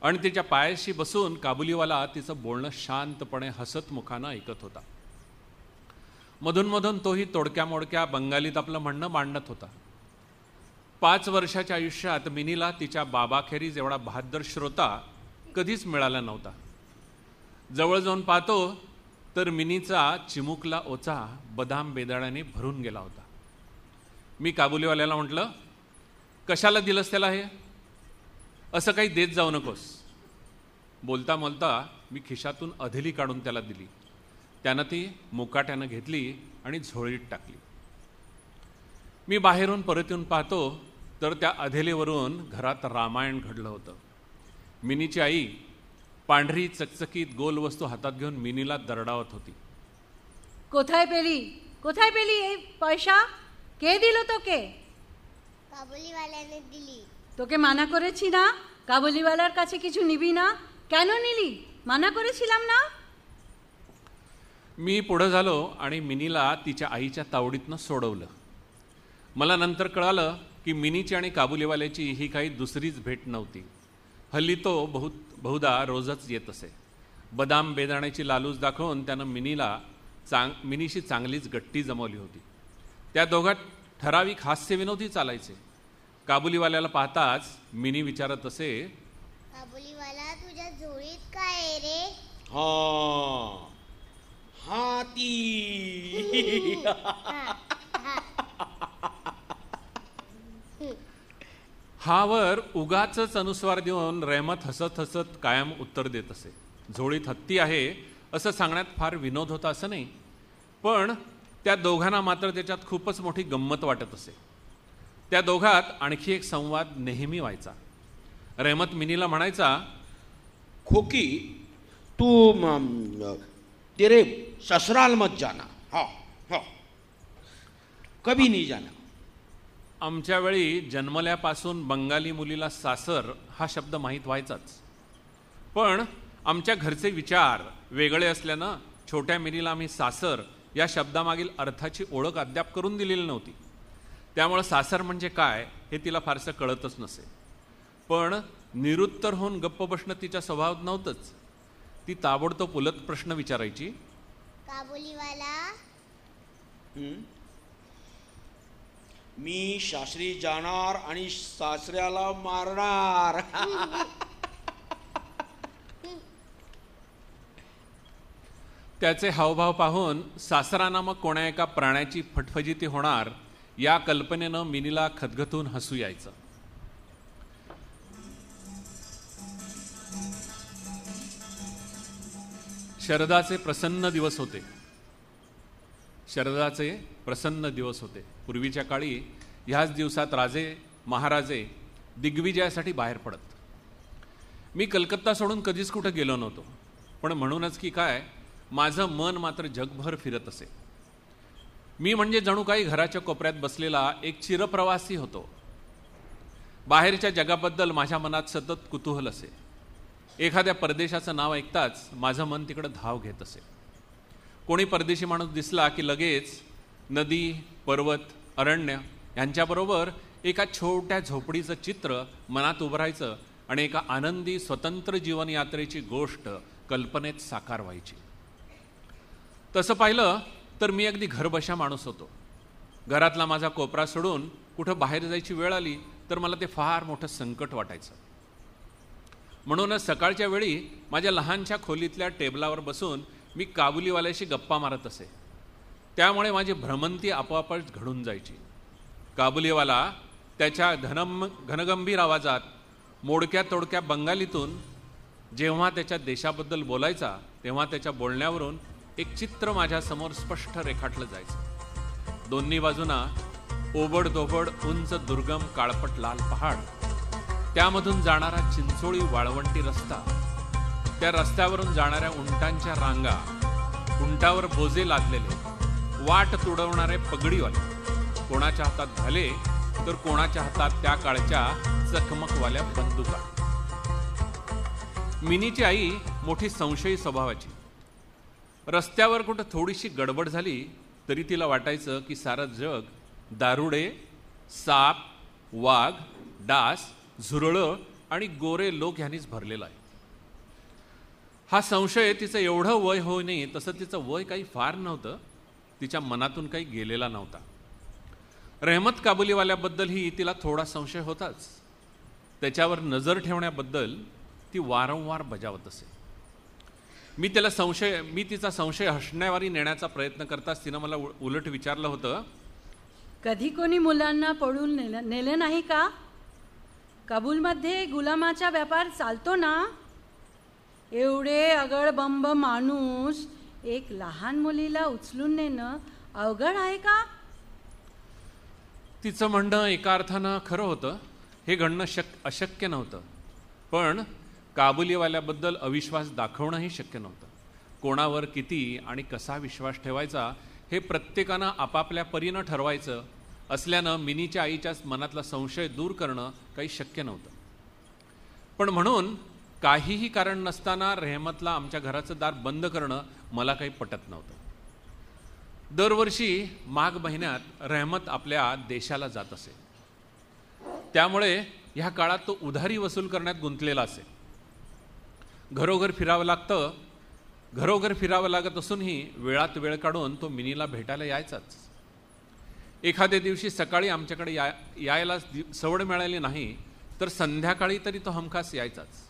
आणि तिच्या पायाशी बसून काबुलीवाला तिचं बोलणं शांतपणे हसत मुखानं ऐकत होता. मधूनमधून तोही तोडक्या मोडक्या बंगालीत आपलं म्हणणं मांडत होता. पाच वर्षाच्या आयुष्यात मिनीला तिच्या बाबाखेरीज एवढा बहादर श्रोता कधीच मिळाला नव्हता. जवळ जाऊन पाहतो तर मिनीचा चिमुकला ओचा बदाम बेदाण्याने भरून गेला होता. मी काबुलीवाल्याला म्हटलं, कशाला दिलंस त्याला हे? असं काही देत जाऊ नकोस. बोलता बोलता मी खिशातून अधेली काढून त्याला दिली. त्यानं ती मुकाट्यानं घेतली आणि झोळीत टाकली. मी बाहेरून परत येऊन पाहतो तर त्या अधेलीवरून घरात रामायण घडलं होतं. मिनीची आई पांढरी चकचकीत गोल वस्तू हातात घेऊन मिनीला दरडावत होती. कोथाय पेली, कोथाय पेली, ए पैसा के दिलो तोके? काबुलीवाल्याने दिली. তোকে মানা করেছি না? কাবুলিওয়ালার কাছে কিছু নিবি না? কেন নিলি? মানা করেছিলাম না? मी पुढं झालो आणि मिनीला तिच्या आईच्या तावडीतनं सोडवलं. मला नंतर कळालं की मिनीची आणि काबुलीवाल्याची ही काही दुसरीच भेट नव्हती. हल्ली तो बहुत बहुधा रोजच येत असे. बदाम बेदाण्याची लालूच दाखवून त्यानं मिनीला चांग मिनीशी चांगलीच गट्टी जमवली होती. त्या दोघात ठराविक हास्यविनोदी चालायचे. काबुलीवाल्याला पाहताच मिनी विचारत असे, काबुलीवाला तुझ्या झोळीत काय रे? हा हाती. हावर उगाचच अनुस्वार देऊन रहमत हसत हसत कायम उत्तर देत असे. झोळीत हत्ती आहे असं सांगण्यात फार विनोद होता असं नाही, पण त्या दोघांना मात्र त्याच्यात खूपच मोठी गंमत वाटत असे. त्या दोघात आणखी एक संवाद नेहमी व्हायचा. रहमत मिनीला म्हणायचा, खोकी तू तेरे ससुराल मत जाना, हा हा कभी नाही जाना. आमच्या वेळी जन्मल्यापासून बंगाली मुलीला सासर हा शब्द माहीत व्हायचाच, पण आमच्या घरचे विचार वेगळे असल्यानं छोट्या मिनीला आम्ही सासर या शब्दामागील अर्थाची ओळख अद्याप करून दिलेली नव्हती. त्यामुळं सासर म्हणजे काय हे तिला फारसं कळतच नसे. पण निरुत्तर होऊन गप्प बसणं तिच्या स्वभावात नव्हतंच. ती ताबडतोब उलट प्रश्न विचारायची, काबुलीवाला मी सासरी जाणार आणि सासऱ्याला मारणार. त्याचे हावभाव पाहून सासरांना मग कोणा एका प्राण्याची फटफजिती होणार या कल्पनेनं मिनीला खदखदून हसू यायचं. शरदाचे प्रसन्न दिवस होते. शरदाचे प्रसन्न दिवस होते. पूर्वीच्या काळी ह्याच दिवसात राजे महाराजे दिग्विजयासाठी बाहेर पडत. मी कलकत्ता सोडून कधीच कुठं गेलो नव्हतो, पण म्हणूनच की काय माझं मन मात्र जगभर फिरत असे. मी म्हणजे जणू काही घराच्या कोपऱ्यात बसलेला एक चिरप्रवासी होतो. बाहेरच्या जगाबद्दल माझ्या मनात सतत कुतूहल असे. एखाद्या परदेशाचं नाव ऐकताच माझं मन तिकडं धाव घेत असे. कोणी परदेशी माणूस दिसला की लगेच नदी पर्वत अरण्य यांच्याबरोबर एका छोट्या झोपडीचं चित्र मनात उभारायचं आणि एका आनंदी स्वतंत्र जीवनयात्रेची गोष्ट कल्पनेत साकार व्हायची. तसं पाहिलं तर मी अगदी घरबशा माणूस होतो. घरातला माझा कोपरा सोडून कुठं बाहेर जायची वेळ आली तर मला ते फार मोठं संकट वाटायचं. म्हणूनच सकाळच्या वेळी माझ्या लहानशा खोलीतल्या टेबलावर बसून मी काबुलीवाल्याशी गप्पा मारत असे. त्यामुळे माझी भ्रमंती आपोआपच घडून जायची. काबुलीवाला त्याच्या घनम घनगंभीर आवाजात मोडक्या तोडक्या बंगालीतून जेव्हा त्याच्या देशाबद्दल बोलायचा तेव्हा त्याच्या बोलण्यावरून एक चित्र माझ्यासमोर स्पष्ट रेखाटलं जायचं. दोन्ही बाजूंना ओबड दोबड उंच दुर्गम काळपट लाल पहाड, त्यामधून जाणारा चिंचोळी वाळवंटी रस्ता, त्या रस्त्यावरून जाणाऱ्या उंटांच्या रांगा, उंटावर बोजे लादलेले, वाट तुडवणारे पगडीवाले, कोणाच्या हातात घाले तर कोणाच्या हातात त्या काळच्या चकमकवाल्या बंदुका. मिनीची आई मोठी संशयी स्वभावाची. रस्त्यावर कुठं थोडीशी गडबड झाली तरी तिला वाटायचं की सारं जग दारुडे, साप, वाघ, डास, झुरळं आणि गोरे लोक ह्यांनीच भरलेला आहे. हा संशय तिचं एवढं वय होऊ नये तसं तिचं वय काही फार नव्हतं, तिच्या मनातून काही गेलेला नव्हता. रहमत काबुलीवाल्याबद्दलही तिला थोडा संशय होताच. त्याच्यावर नजर ठेवण्याबद्दल ती वारंवार बजावत असे. मी त्याला संशय मी तिचा संशय हसण्यावारी नेण्याचा प्रयत्न करताच तिनं मला उलट विचारलं होतं, कधी कोणी मुलांना पळून नेलं नेलं नाही का? काबूलमध्ये गुलामाचा व्यापार चालतो ना. एवढे अगडबंब माणूस एक लहान मुलीला उचलून नेणं अवघड आहे का? तिचं म्हणणं एका अर्थानं खरं होतं. हे घडणं शक अशक्य नव्हतं, पण काबुलीवाल्याबद्दल अविश्वास दाखवणंही शक्य नव्हतं. कोणावर किती आणि कसा विश्वास ठेवायचा हे प्रत्येकानं आपापल्या परीनं ठरवायचं असल्यानं मिनीच्या आईच्याच मनातला संशय दूर करणं काही शक्य नव्हतं. पण म्हणून काहीही कारण नसताना रहमतला आमच्या घराचं दार बंद करणं मला काही पटत नव्हतं. दरवर्षी माघ महिन्यात रहमत आपल्या देशाला जात असे, त्यामुळे ह्या काळात तो उधारी वसूल करण्यात गुंतलेला असे. घरोघर फिरावं लागतं घरोघर फिरावं लागत असूनही वेळात वेळ काढून तो मिनीला भेटायला यायचाच. एखाद्या दिवशी सकाळी आमच्याकडे या यायला सवड मिळाली नाही तर संध्याकाळी तरी तो हमखास यायचाच.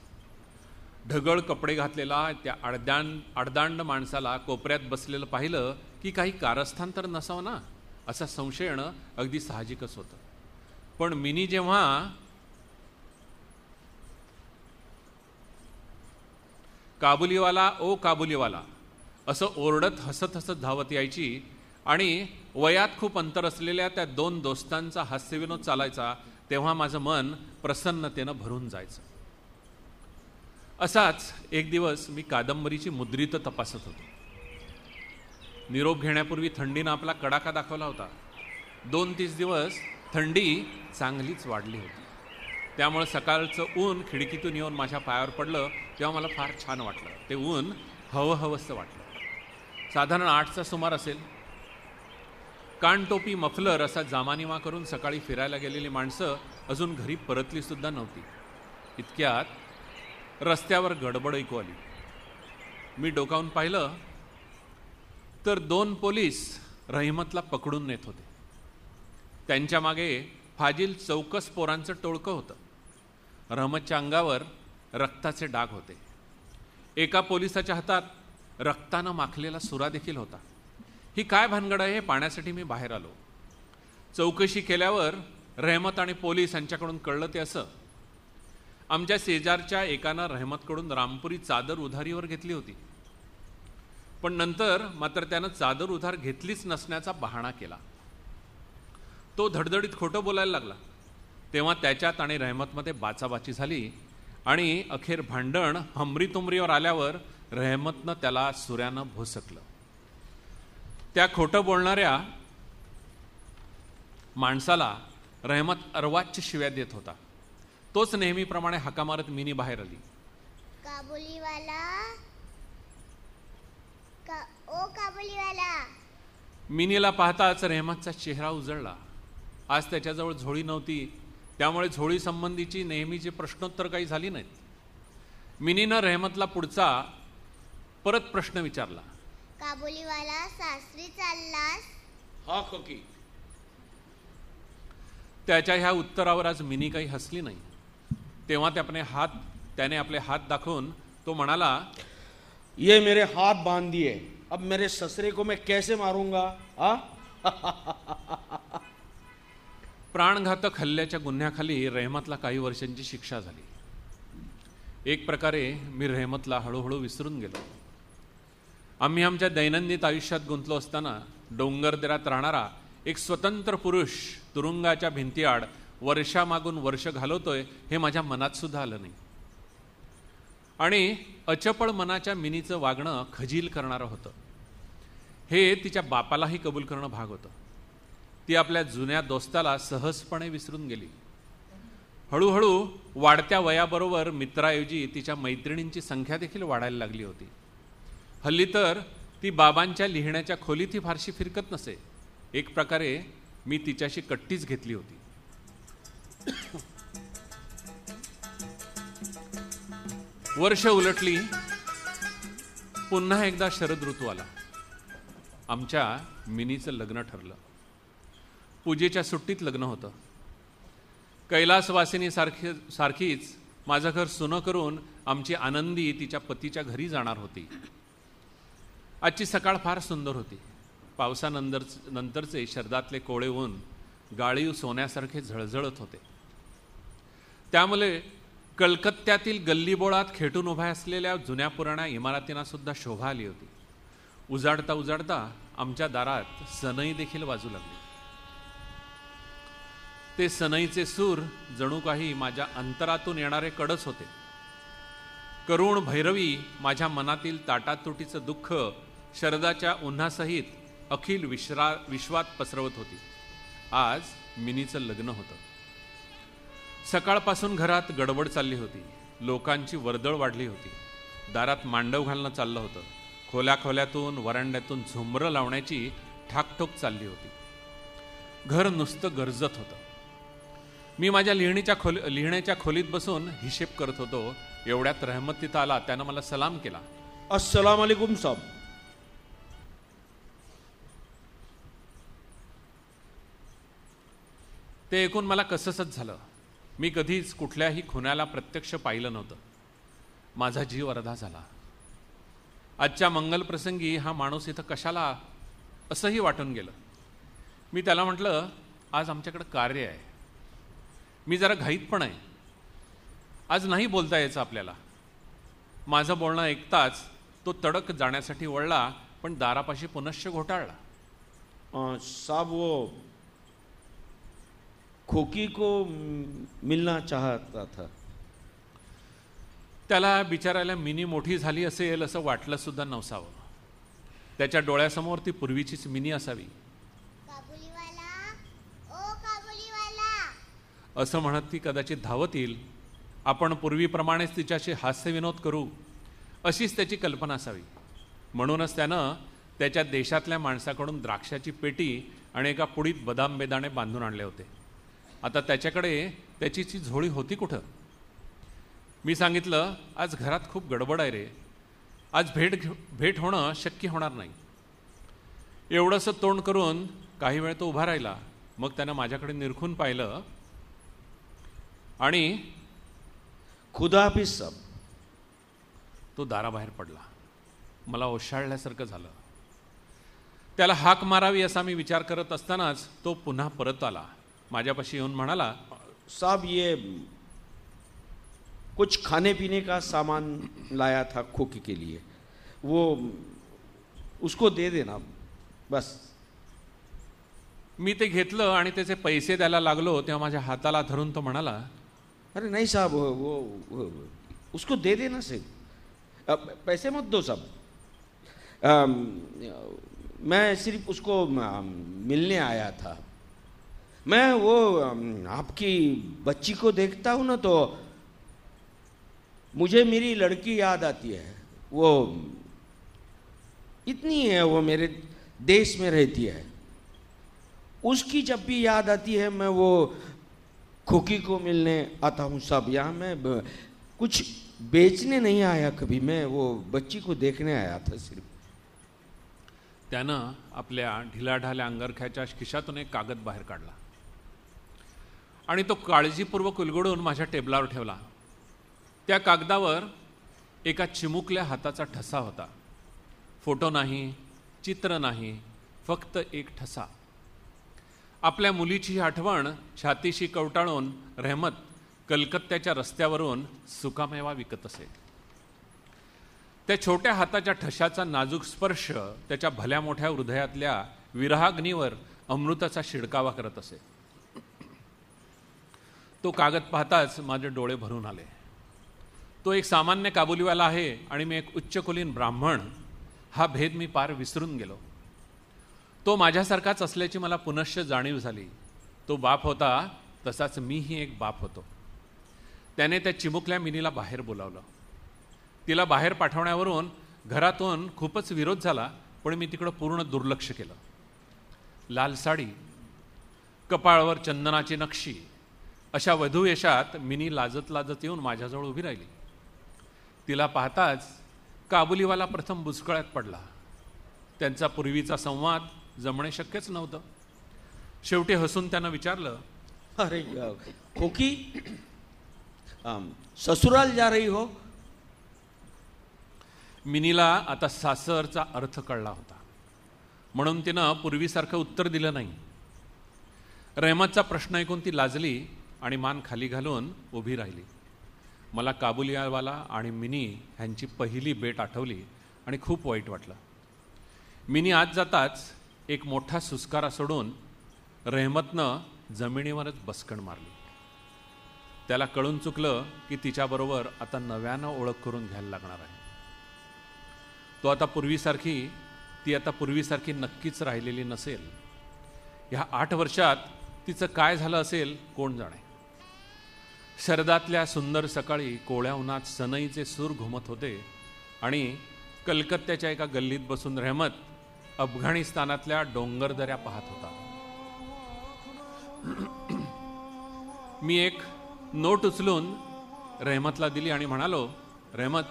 ढगळ कपडे घातलेला त्या अडदांड अडदांड माणसाला कोपऱ्यात बसलेलं पाहिलं की काही कारस्थान तर नसावं ना असा संशय येणं अगदी साहजिकच होतं. पण मिनी जेव्हा काबुलीवाला ओ काबुलीवाला असं ओरडत हसत हसत धावत यायची आणि वयात खूप अंतर असलेल्या त्या दोन दोस्तांचा हास्यविनोद चालायचा तेव्हा माझं मन प्रसन्नतेनं भरून जायचं. असाच एक दिवस मी कादंबरीची मुद्रित तपासत होतो. निरोप घेण्यापूर्वी थंडीनं आपला कडाका दाखवला होता. दोन तीस दिवस थंडी चांगलीच वाढली होती त्यामुळे सकाळचं ऊन खिडकीतून येऊन माझ्या पायावर पडलं तेव्हा मला फार छान वाटलं. ते ऊन हवंहवंसं वाटलं. साधारण आठचा सुमार असेल. कानटोपी मफलर असा जामानिमा करून सकाळी फिरायला गेलेली माणसं अजून घरी परतलीसुद्धा नव्हती. इतक्यात रस्त्यावर गडबड ऐकू आली. मी डोकावून पाहिलं तर दोन पोलीस रहिमतला पकडून नेत होते. त्यांच्या मागे फाजील चौकस पोरांचं टोळकं होतं. रहिमतच्या अंगावर रक्ताचे डाग होते. एका पोलिसाच्या हातात रक्तानं माखलेला सुरा देखील होता. ही काय भानगड आहे हे पाहण्यासाठी मी बाहेर आलो. चौकशी केल्यावर रहमत आणि पोलीस यांच्याकडून कळलं ते असं. आमच्या शेजारच्या एकानं रहमतकडून रामपुरी चादर उधारीवर घेतली होती पण नंतर मात्र त्यानं चादर उधार घेतलीच नसण्याचा बहाणा केला. तो धडधडीत खोटं बोलायला लागला तेव्हा त्याच्यात आणि रहमतमध्ये बाचाबाची झाली आणि अखेर भांडण हमरी तुमरीवर आल्यावर रहमतनं त्याला सुऱ्यानं भोसकलं. त्या खोटं बोलणाऱ्या माणसाला रहमत अर्वाच्य शिव्या देत होता. तोच नेहमीप्रमाणे हाका मारत मिनी बाहेर आली. काबुलीवाला का, ओ काबुलीवाला. मिनीला पाहताच रहमतचा चेहरा उजळला. आज त्याच्याजवळ झोळी नव्हती त्यामुळे झोळी संबंधीची नेहमीची प्रश्नोत्तर काही झाली नाहीत. मिनीनं रहमतला पुढचा परत प्रश्न विचारला. काबुलीवाला सासरी चाललास? हा खोकी. त्याच्या ह्या उत्तरावर आज मिनी काही हसली नाही. तेव्हा त्याने हात त्याने आपले हात दाखवून तो म्हणाला, ये मेरे हाथ बांध दिए, अब मेरे ससरे को मैं कैसे मारूंगा आ? प्राणघातक हल्ल्याच्या गुन्ह्याखाली रहमतला काही वर्षांची शिक्षा झाली. एक प्रकारे मी रहमतला हळूहळू विसरून गेलो. आम्ही आमच्या दैनंदिन आयुष्यात गुंतलो असताना डोंगरदऱ्यात राहणारा एक स्वतंत्र पुरुष तुरुंगाच्या भिंतीआड वर्षामागून वर्ष घालवतोय हे माझ्या मनात सुद्धा आलं नाही. आणि अचपळ मनाच्या मिनीचं वागणं खजील करणारं होतं. हे तिच्या बापालाही कबूल करणं भाग होतं. ती आपल्या जुन्या दोस्ताला सहजपणे विसरून गेली. हळूहळू वाढत्या वयाबरोबर मित्राऐवजी तिच्या मैत्रिणींची संख्या देखील वाढायला लागली होती. हल्ली तर ती बाबांच्या लिहिण्याच्या खोलीतही फारशी फिरकत नसे. एक प्रकारे मी तिच्याशी कट्टीच घेतली होती. वर्ष उलटली. पुन्हा एकदा शरद ऋतू आला. आमच्या मिनीचं लग्न ठरलं. पूजेच्या सुट्टीत लग्न होतं. कैलासवासिनी सारखी सारखीच माझं घर सुनं करून आमची आनंदी तिच्या पतीच्या घरी जाणार होती. आजची सकाळ फार सुंदर होती. पावसानंतर नंतरचे शरदातले कोळे ऊन गाळीव सोन्यासारखे झळझळत होते. त्यामुळे कलकत्त्यातील गल्लीबोळात खेटून उभ्या असलेल्या जुन्या पुराण्या इमारतींना सुद्धा शोभा आली होती. उजाडता उजाडता आमच्या दारात सनई देखील वाजू लागली. ते सनईचे सूर जणू काही माझ्या अंतरातून येणारे कडच होते. करुण भैरवी माझ्या मनातील ताटातुटीचं दुःख शरदाच्या उन्हासहित अखिल विश्रा विश्वात पसरवत होती. आज मिनीचं लग्न होतं. सकाळपासून घरात गडबड चालली होती. लोकांची वर्दळ वाढली होती. दारात मांडव घालणं चाललं होतं. खोल्या खोल्यातून वरांड्यातून झुंबरं लावण्याची ठाकठोक चालली होती. घर नुसतं गरजत होतं. मी माझ्या लिहिणीच्या खोल लिहिण्याच्या खोलीत बसून हिशेब करत होतो. एवढ्यात रहमत तिथं आला. त्यानं मला सलाम केला. अस्सलाम वालेकुम साहब. ते ऐकून मला कसंसंच झालं. मी कधीच कुठल्याही खुनाला प्रत्यक्ष पाहिलं नव्हतं. माझा जीव अर्धा झाला. आजच्या मंगलप्रसंगी हा माणूस इथं कशाला असंही वाटून गेलं. मी त्याला म्हटलं, आज आमच्याकडं कार्य आहे, मी जरा घाईत पण आहे, आज नाही बोलता यायचं आपल्याला. माझं बोलणं ऐकताच तो तडक जाण्यासाठी वळला, पण दारापाशी पुनश्च घोटाळला. साब वो खोकी को मिलना चाहता था. त्याला बिचारायला मिनी मोठी झाली असेल असं वाटलं सुद्धा नवसावं. त्याच्या डोळ्यासमोर ती पूर्वीचीच मिनी असावी. असं म्हणत ती कदाचित धावत येईल. आपण पूर्वीप्रमाणेच तिच्याशी हास्यविनोद करू अशीच त्याची कल्पना असावी. म्हणूनच त्यानं त्याच्या देशातल्या माणसाकडून द्राक्षाची पेटी आणि एका पुडीत बदाम बेदाणे बांधून आणले होते. आता त्याच्याकडे त्याची जी झोळी होती कुठं. मी सांगितलं, आज घरात खूप गडबड आहे रे, आज भेट घेऊ भेट होणं शक्य होणार नाही. एवढंसं तोंड करून काही वेळ तो उभा राहिला. मग त्यानं माझ्याकडे निरखून पाहिलं आणि खुदाफिज साब, तो दाराबाहेर पडला. मला ओशाळल्यासारखं झालं. त्याला हाक मारावी असा मी विचार करत असतानाच तो पुन्हा परत आला. माझ्यापाशी येऊन म्हणाला, साब ये कुछ खाने पीने का सामान लाया था खोकी के लिए, वो उसको दे देना बस. मी ते घेतलं आणि त्याचे पैसे द्यायला लागलो तेव्हा माझ्या हाताला धरून तो म्हणाला, अरे नाही साहब, वो, वो, वो उसको दे देना साहब, पैसे मत दो साहब, मैं सिर्फ उसको मिलने आया था. मैं वो आपकी बच्ची को देखता हूँ ना तो मुझे मेरी लड़की याद आती है, वो इतनी है, वो मेरे देश में रहती है, उसकी जब भी याद आती है मैं वो खोकी को मिलने आता हूँ साहब. यहाँ मैं कुछ बेचने नहीं आया कभी, मैं वो बच्ची को देखने आया था सिर्फ. त्यानं आपल्या ढिलाढाल्या अंगरख्याच्या खिशातून एक कागद बाहेर काढला आणि तो काळजीपूर्वक उलगडून माझ्या टेबलावर ठेवला. त्या कागदावर एका चिमुकल्या हाताचा ठसा होता. फोटो नाही, चित्र नाही, फक्त एक ठसा. आपल्या मुलीची आठवण छातीशी कवटाळून रहमत कलकत्त्याच्या रस्त्यावरून सुकामेवा विकत असे. त्या छोट्या हाताच्या ठशाचा नाजूक स्पर्श त्याच्या भल्या मोठ्या हृदयातल्या विरहाग्नीवर अमृताचा शिडकावा करत असे. तो कागद पाहताच माझे डोळे भरून आले. तो एक सामान्य काबुलीवाला आहे आणि मी एक उच्चकुलीन ब्राह्मण हा भेद मी पार विसरून गेलो. तो माझ्यासारखाच असल्याची मला पुनश्च जाणीव झाली. तो बाप होता तसाच मीही एक बाप होतो. त्याने त्या चिमुकल्या मिनीला बाहेर बोलावलं. तिला बाहेर पाठवण्यावरून घरातून खूपच विरोध झाला, पण मी तिकडं पूर्ण दुर्लक्ष केलं. लाल साडी, कपाळावर चंदनाची नक्षी अशा वधूवेशात मिनी लाजत लाजत येऊन माझ्याजवळ उभी राहिली. तिला पाहताच काबुलीवाला प्रथम बुचकळ्यात पडला. त्यांचा पूर्वीचा संवाद जमणे शक्यच नव्हतं. शेवटी हसून त्यांना विचारलं, अरे खोकी, ससुराल जा रही हो. मिनीला आता सासरचा अर्थ कळला होता, म्हणून तिनं पूर्वीसारखं उत्तर दिलं नाही. रहमतचा प्रश्न ऐकून ती लाजली आणि मान खाली घालून उभी राहिली. मला काबुलीवाला आणि मिनी ह्यांची पहिली भेट आठवली आणि खूप वाईट वाटलं. मिनी आत जाताच एक मोठा सुस्कारा सोडून रहमतनं जमिनीवरच बसकण मारली. त्याला कळून चुकलं की तिच्याबरोबर आता नव्यानं ओळख करून घ्यायला लागणार आहे. तो आता पूर्वीसारखी ती आता पूर्वीसारखी नक्कीच राहिलेली नसेल. ह्या आठ वर्षात तिचं काय झालं असेल कोण जाणे. शरदातल्या सुंदर सकाळी कोवळ्या उन्हात सनईचे सूर घुमत होते आणि कलकत्त्याच्या एका गल्लीत बसून रहमत अफगाणिस्तानातल्या डोंगरदऱ्या पाहत होता. मी एक नोट उचलून रहमतला दिली आणि म्हणालो, रहमत,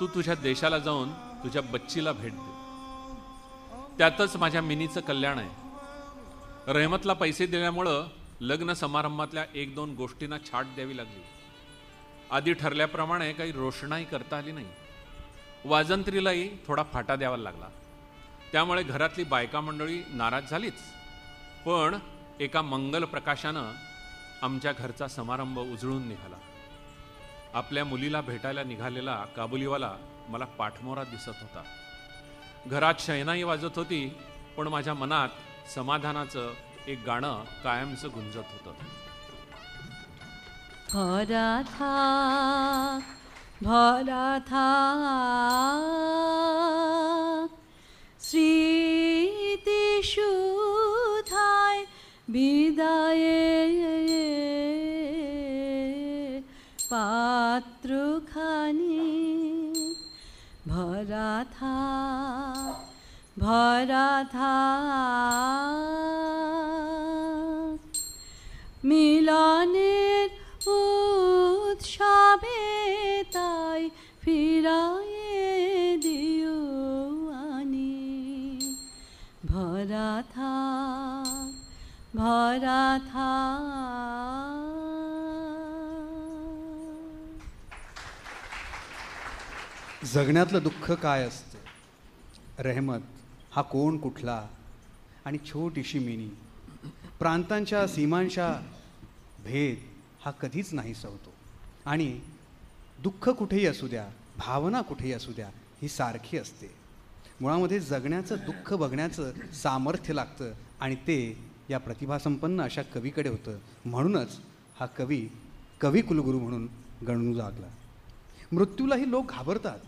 तू तुझ्या देशाला जाऊन तुझ्या बच्चीला भेट दे, त्यातच माझ्या मिनीचं कल्याण आहे. रहमतला पैसे दिल्यामुळं लग्न समारंभातल्या एक दोन गोष्टींना छाट द्यावी लागली. आधी ठरल्याप्रमाणे काही रोषणाही करता आली नाही. वाजंत्रीलाही थोडा फाटा द्यावा लागला. त्यामुळे घरातली बायका मंडळी नाराज झालीच, पण एका मंगल प्रकाशानं आमच्या घरचा समारंभ उजळून निघाला. आपल्या मुलीला भेटायला निघालेला काबुलीवाला मला पाठमोरा दिसत होता. घरात शयनाई वाजत होती, पण माझ्या मनात समाधानाचं एक गाणं कायमचं गुंजत होतं. भरा था भरा था स्मृतिषु धाय विदाये पात्रुखानी भरा था भरा था मिलने उत्सवे ताई फिराये दियो आनी भरा था भरा था. जगण्यातलं दुःख काय असतं, रहमत हा कोण कुठला आणि छोटीशी मिनी, प्रांतांच्या सीमांच्या भेद हा कधीच नाही सवतो. आणि दुःख कुठेही असू द्या, भावना कुठेही असू द्या, ही सारखी असते. मुळामध्ये जगण्याचं दुःख बघण्याचं सामर्थ्य लागतं आणि ते या प्रतिभासंपन्न अशा कवीकडे होतं. म्हणूनच हा कवी कवी कुलगुरू म्हणून गणू लागला. मृत्यूलाही लोक घाबरतात,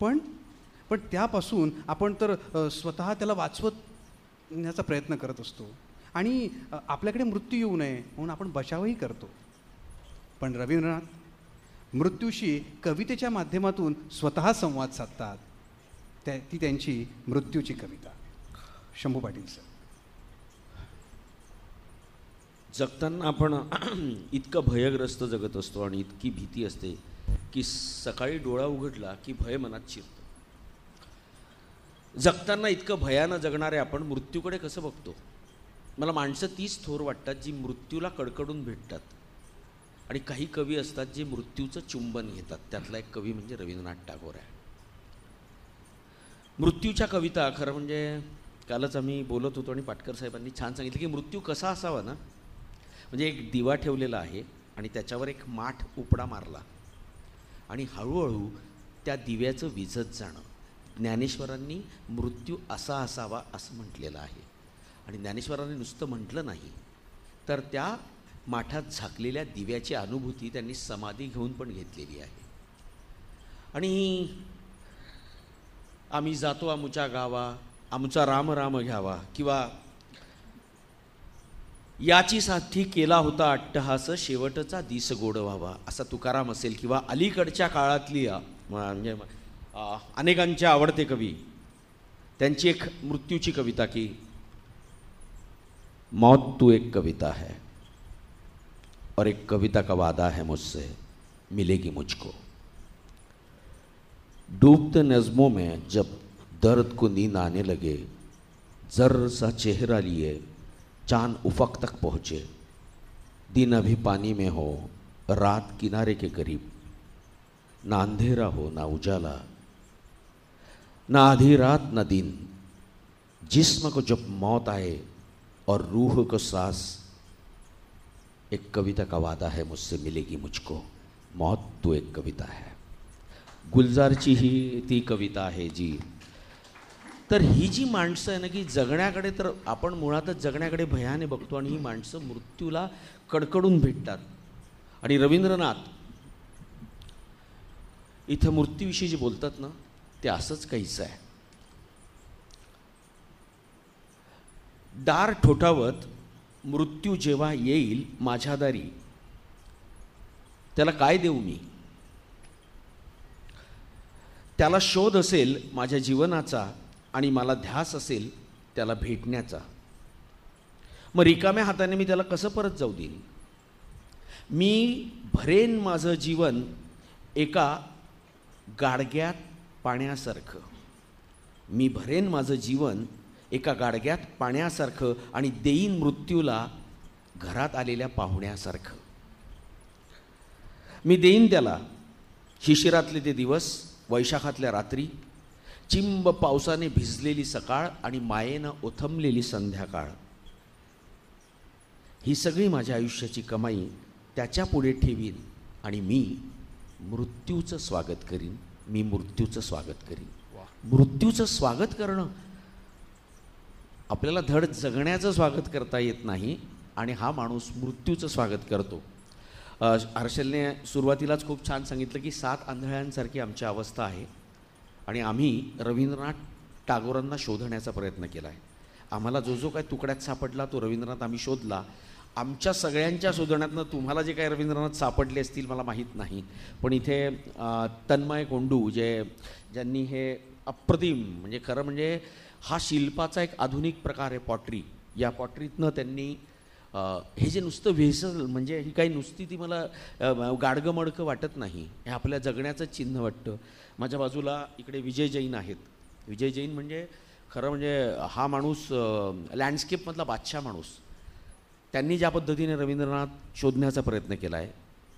पण पण त्यापासून आपण तर स्वतः त्याला वाचवण्याचा प्रयत्न करत असतो आणि आपल्याकडे मृत्यू येऊ नये म्हणून आपण बचावही करतो. पण रवींद्रनाथ मृत्यूशी कवितेच्या माध्यमातून स्वतः संवाद साधतात. त्या ती त्यांची मृत्यूची कविता. शंभू पाटील सर, जगताना आपण इतकं भयग्रस्त जगत असतो आणि इतकी भीती असते की सकाळी डोळा उघडला की भय मनात शिरतो. जगताना इतकं भयानं जगणारे आपण मृत्यूकडे कसं बघतो? मला माणसं तीच थोर वाटतात जी मृत्यूला कडकडून भेटतात, आणि काही कवी असतात जे मृत्यूचं चुंबन घेतात. त्यातला एक कवी म्हणजे रवींद्रनाथ टागोर आहे. मृत्यूच्या कविता खरं म्हणजे कालच आम्ही बोलत होतो आणि पाटकर साहेबांनी छान सांगितलं की मृत्यू कसा असावा ना, म्हणजे एक दिवा ठेवलेला आहे आणि त्याच्यावर एक माठ उपडा मारला आणि हळूहळू त्या दिव्याचं विझत जाणं. ज्ञानेश्वरांनी मृत्यू असा असावा असं म्हटलेलं आहे. आणि ज्ञानेश्वरांनी नुसतं म्हटलं नाही, तर त्या माठात झाकलेल्या दिव्याची अनुभूती त्यांनी समाधी घेऊन पण घेतलेली आहे. आणि आम्ही जातो आमच्या गावा, आमचा राम राम घ्यावा, किंवा याची साथी केला होता अट्टहास, शेवटचा दिस गोड व्हावा, असा तुकाराम असेल किंवा अलीकडच्या काळातली म्हणजे अनेकांचे आवडते कवी, त्यांची एक मृत्यूची कविता की मौत तू एक कविता है और एक कविता का वादा है मुझसे, मिलेगी मुझको. डूबते नज़मों में जब दर्द को नींद आने लगे, जर्र सा चेहरा लिए चांद उफक तक पहुँचे, दिन अभी पानी में हो रात किनारे के करीब, ना अंधेरा हो ना उजाला, ना आधी रात ना दिन, जिस्म को जब मौत आए और रूह को सांस, एक कविता का वादा है मुझसे, मिलेगी मुझको. मौत तो एक कविता है. गुलजारची ही ती कविता आहे जी. तर ही जी माणसं आहे ना की जगण्याकडे, तर आपण मुळातच जगण्याकडे भयाने बघतो आणि ही माणसं मृत्यूला कडकडून भेटतात. आणि रवींद्रनाथ इथं मृत्यूविषयी जे बोलतात ना ते असंच काहीच आहे. दार ठोठावत मृत्यू जेव्हा येईल माझ्या दारी, त्याला काय देऊ मी? त्याला शोध असेल माझ्या जीवनाचा आणि मला ध्यास असेल त्याला भेटण्याचा, मग रिकाम्या हाताने मी त्याला कसं परत जाऊ देईन? मी भरेन माझं जीवन एका गाडग्यात पाण्यासारखं, मी भरेन माझं जीवन एका गाडग्यात पाण्यासारखं आणि देईन मृत्यूला घरात आलेल्या पाहुण्यासारखं. मी देईन त्याला शिशिरातले ते दिवस, वैशाखातल्या रात्री, चिंब पावसाने भिजलेली सकाळ आणि मायेनं ओथंबलेली संध्याकाळ. ही सगळी माझ्या आयुष्याची कमाई त्याच्या पुढे ठेवीन आणि मी मृत्यूचं स्वागत करीन. मी मृत्यूचं स्वागत करीन. मृत्यूचं स्वागत करणं, आपल्याला धड जगण्याचं स्वागत करता येत नाही आणि हा माणूस मृत्यूचं स्वागत करतो. हर्षलने सुरुवातीलाच खूप छान सांगितलं की सात आंधळ्यांसारखी आमची अवस्था आहे आणि आम्ही रवींद्रनाथ टागोरांना शोधण्याचा प्रयत्न केला आहे. आम्हाला जो जो काय तुकड्यात सापडला तो रवींद्रनाथ आम्ही शोधला. आमच्या सगळ्यांच्या शोधण्यातनं तुम्हाला जे काही रवींद्रनाथ सापडले असतील मला माहीत नाही, पण इथे तन्मय कोंडू जे ज्यांनी हे अप्रतिम, म्हणजे खरं म्हणजे हा शिल्पाचा एक आधुनिक प्रकार आहे पॉटरी. या पॉटरीतनं त्यांनी हे जे नुसतं व्हेसल, म्हणजे ही काही नुसती ती मला गाडगं मडकं वाटत नाही, हे आपल्या जगण्याचं चिन्ह वाटतं. माझ्या बाजूला इकडे विजय जैन आहेत. विजय जैन म्हणजे खरं म्हणजे हा माणूस लँडस्केपमधला बादशाह माणूस. त्यांनी ज्या पद्धतीने रवींद्रनाथ शोधण्याचा प्रयत्न केला आहे,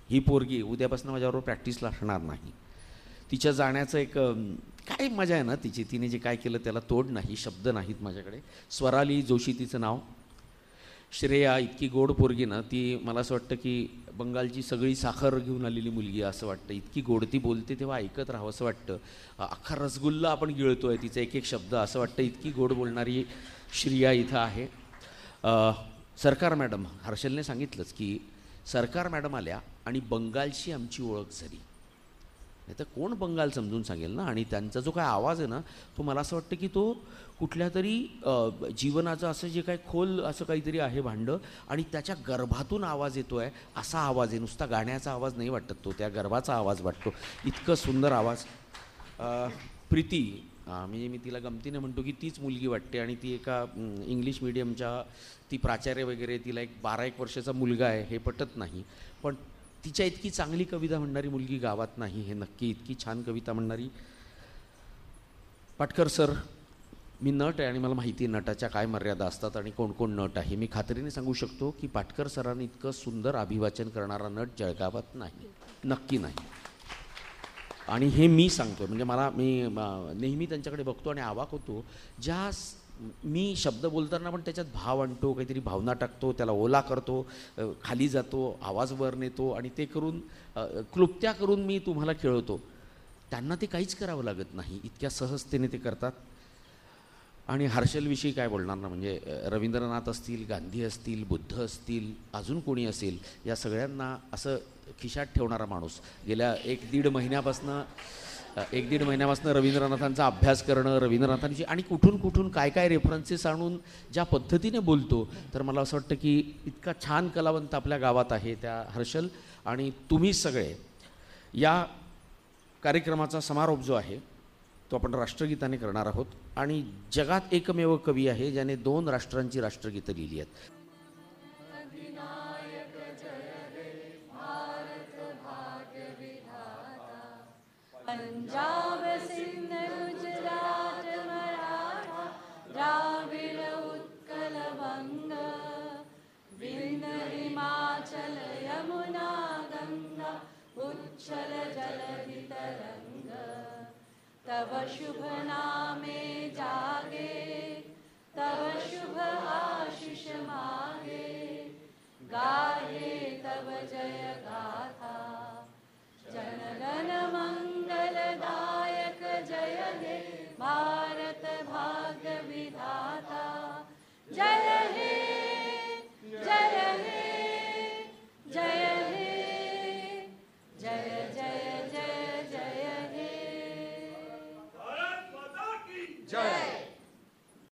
ही पोरगी उद्यापासून माझ्याबरोबर प्रॅक्टिसला असणार नाही. तिच्या जाण्याचं एक काय मजा आहे ना तिची. तिने जे काय केलं त्याला तोड नाही, शब्द नाहीत माझ्याकडे. स्वराली जोशी तिचं नाव. श्रेया इतकी गोड पोरगी ना, ती मला असं वाटतं की बंगालची सगळी साखर घेऊन आलेली मुलगी असं वाटतं. इतकी गोड ती बोलते तेव्हा ऐकत राहावं असं वाटतं. अख्खा रसगुल्ला आपण गिळतो आहे तिचा एक एक शब्द, असं वाटतं इतकी गोड बोलणारी श्रेया इथं आहे. सरकार मॅडम, हर्षलने सांगितलंच की सरकार मॅडम आल्या आणि बंगालशी आमची ओळख झाली. नाही तर कोण बंगाल समजून सांगेल ना. आणि त्यांचा जो काय आवाज आहे ना तो मला असं वाटतं की तो कुठल्या तरी जीवनाचं असं जे काय खोल असं काहीतरी आहे भांडं आणि त्याच्या गर्भातून आवाज येतो आहे. असा आवाज आहे, नुसता गाण्याचा आवाज नाही वाटत तो, त्या गर्भाचा आवाज वाटतो. इतकं सुंदर आवाज. प्रीती म्हणजे मी तिला गमतीने म्हणतो की तीच मुलगी वाटते आणि ती एका इंग्लिश मिडियमच्या, ती प्राचार्य वगैरे, तिला एक बारा एक वर्षाचा मुलगा आहे हे पटत नाही, पण तिच्या इतकी चांगली कविता म्हणणारी मुलगी गावात नाही हे नक्की. इतकी छान कविता म्हणणारी. पाटकर सर, मी नट आहे आणि मला माहिती आहे नटाच्या काय मर्यादा असतात आणि कोण कोण नट आहे. मी खात्रीने सांगू शकतो की पाटकर सरांनी इतकं सुंदर अभिवाचन करणारा नट जळगावात नाही, नक्की नाही. आणि हे मी सांगतो म्हणजे मला, मी नेहमी त्यांच्याकडे बघतो आणि आवाक होतो. ज्या मी शब्द बोलताना पण त्याच्यात भाव आणतो, काहीतरी भावना टाकतो, त्याला ओला करतो, खाली जातो, आवाज वर नेतो आणि ते करून क्लुप्त्या करून मी तुम्हाला खेळवतो. त्यांना ते काहीच करावं लागत नाही, इतक्या सहजतेने ते करतात. आणि हर्षलविषयी काय बोलणार ना, म्हणजे रवींद्रनाथ असतील, गांधी असतील, बुद्ध असतील, अजून कोणी असेल, या सगळ्यांना असं खिशात ठेवणारा माणूस. गेल्या एक दीड महिन्यापासनं एक दीड महिन्यापासून रवींद्रनाथांचा अभ्यास करणं, रवींद्रनाथांची आणि कुठून कुठून काय काय रेफरन्सेस आणून ज्या पद्धतीने बोलतो, तर मला असं वाटतं की इतका छान कलावंत आपल्या गावात आहे त्या हर्षल. आणि तुम्ही सगळे या कार्यक्रमाचा समारोप जो आहे तो आपण राष्ट्रगीताने करणार आहोत. आणि जगात एकमेव कवी आहे ज्याने दोन राष्ट्रांची राष्ट्रगीतं लिहिली आहेत. पंजाब सिंध गुजरात मराठा द्राविड उत्कल बंग विंध्य हिमाचल यमुना गंगा उच्छल जलधि तरंग तव शुभ नामे जागे तव शुभ आशीष मागे गाये तव जय गाथा जनगण मंगलदायक जय हे भारत भाग्य विधाता जय हे जय हे जय हे जय जय जय जय हे भारत माता की जय.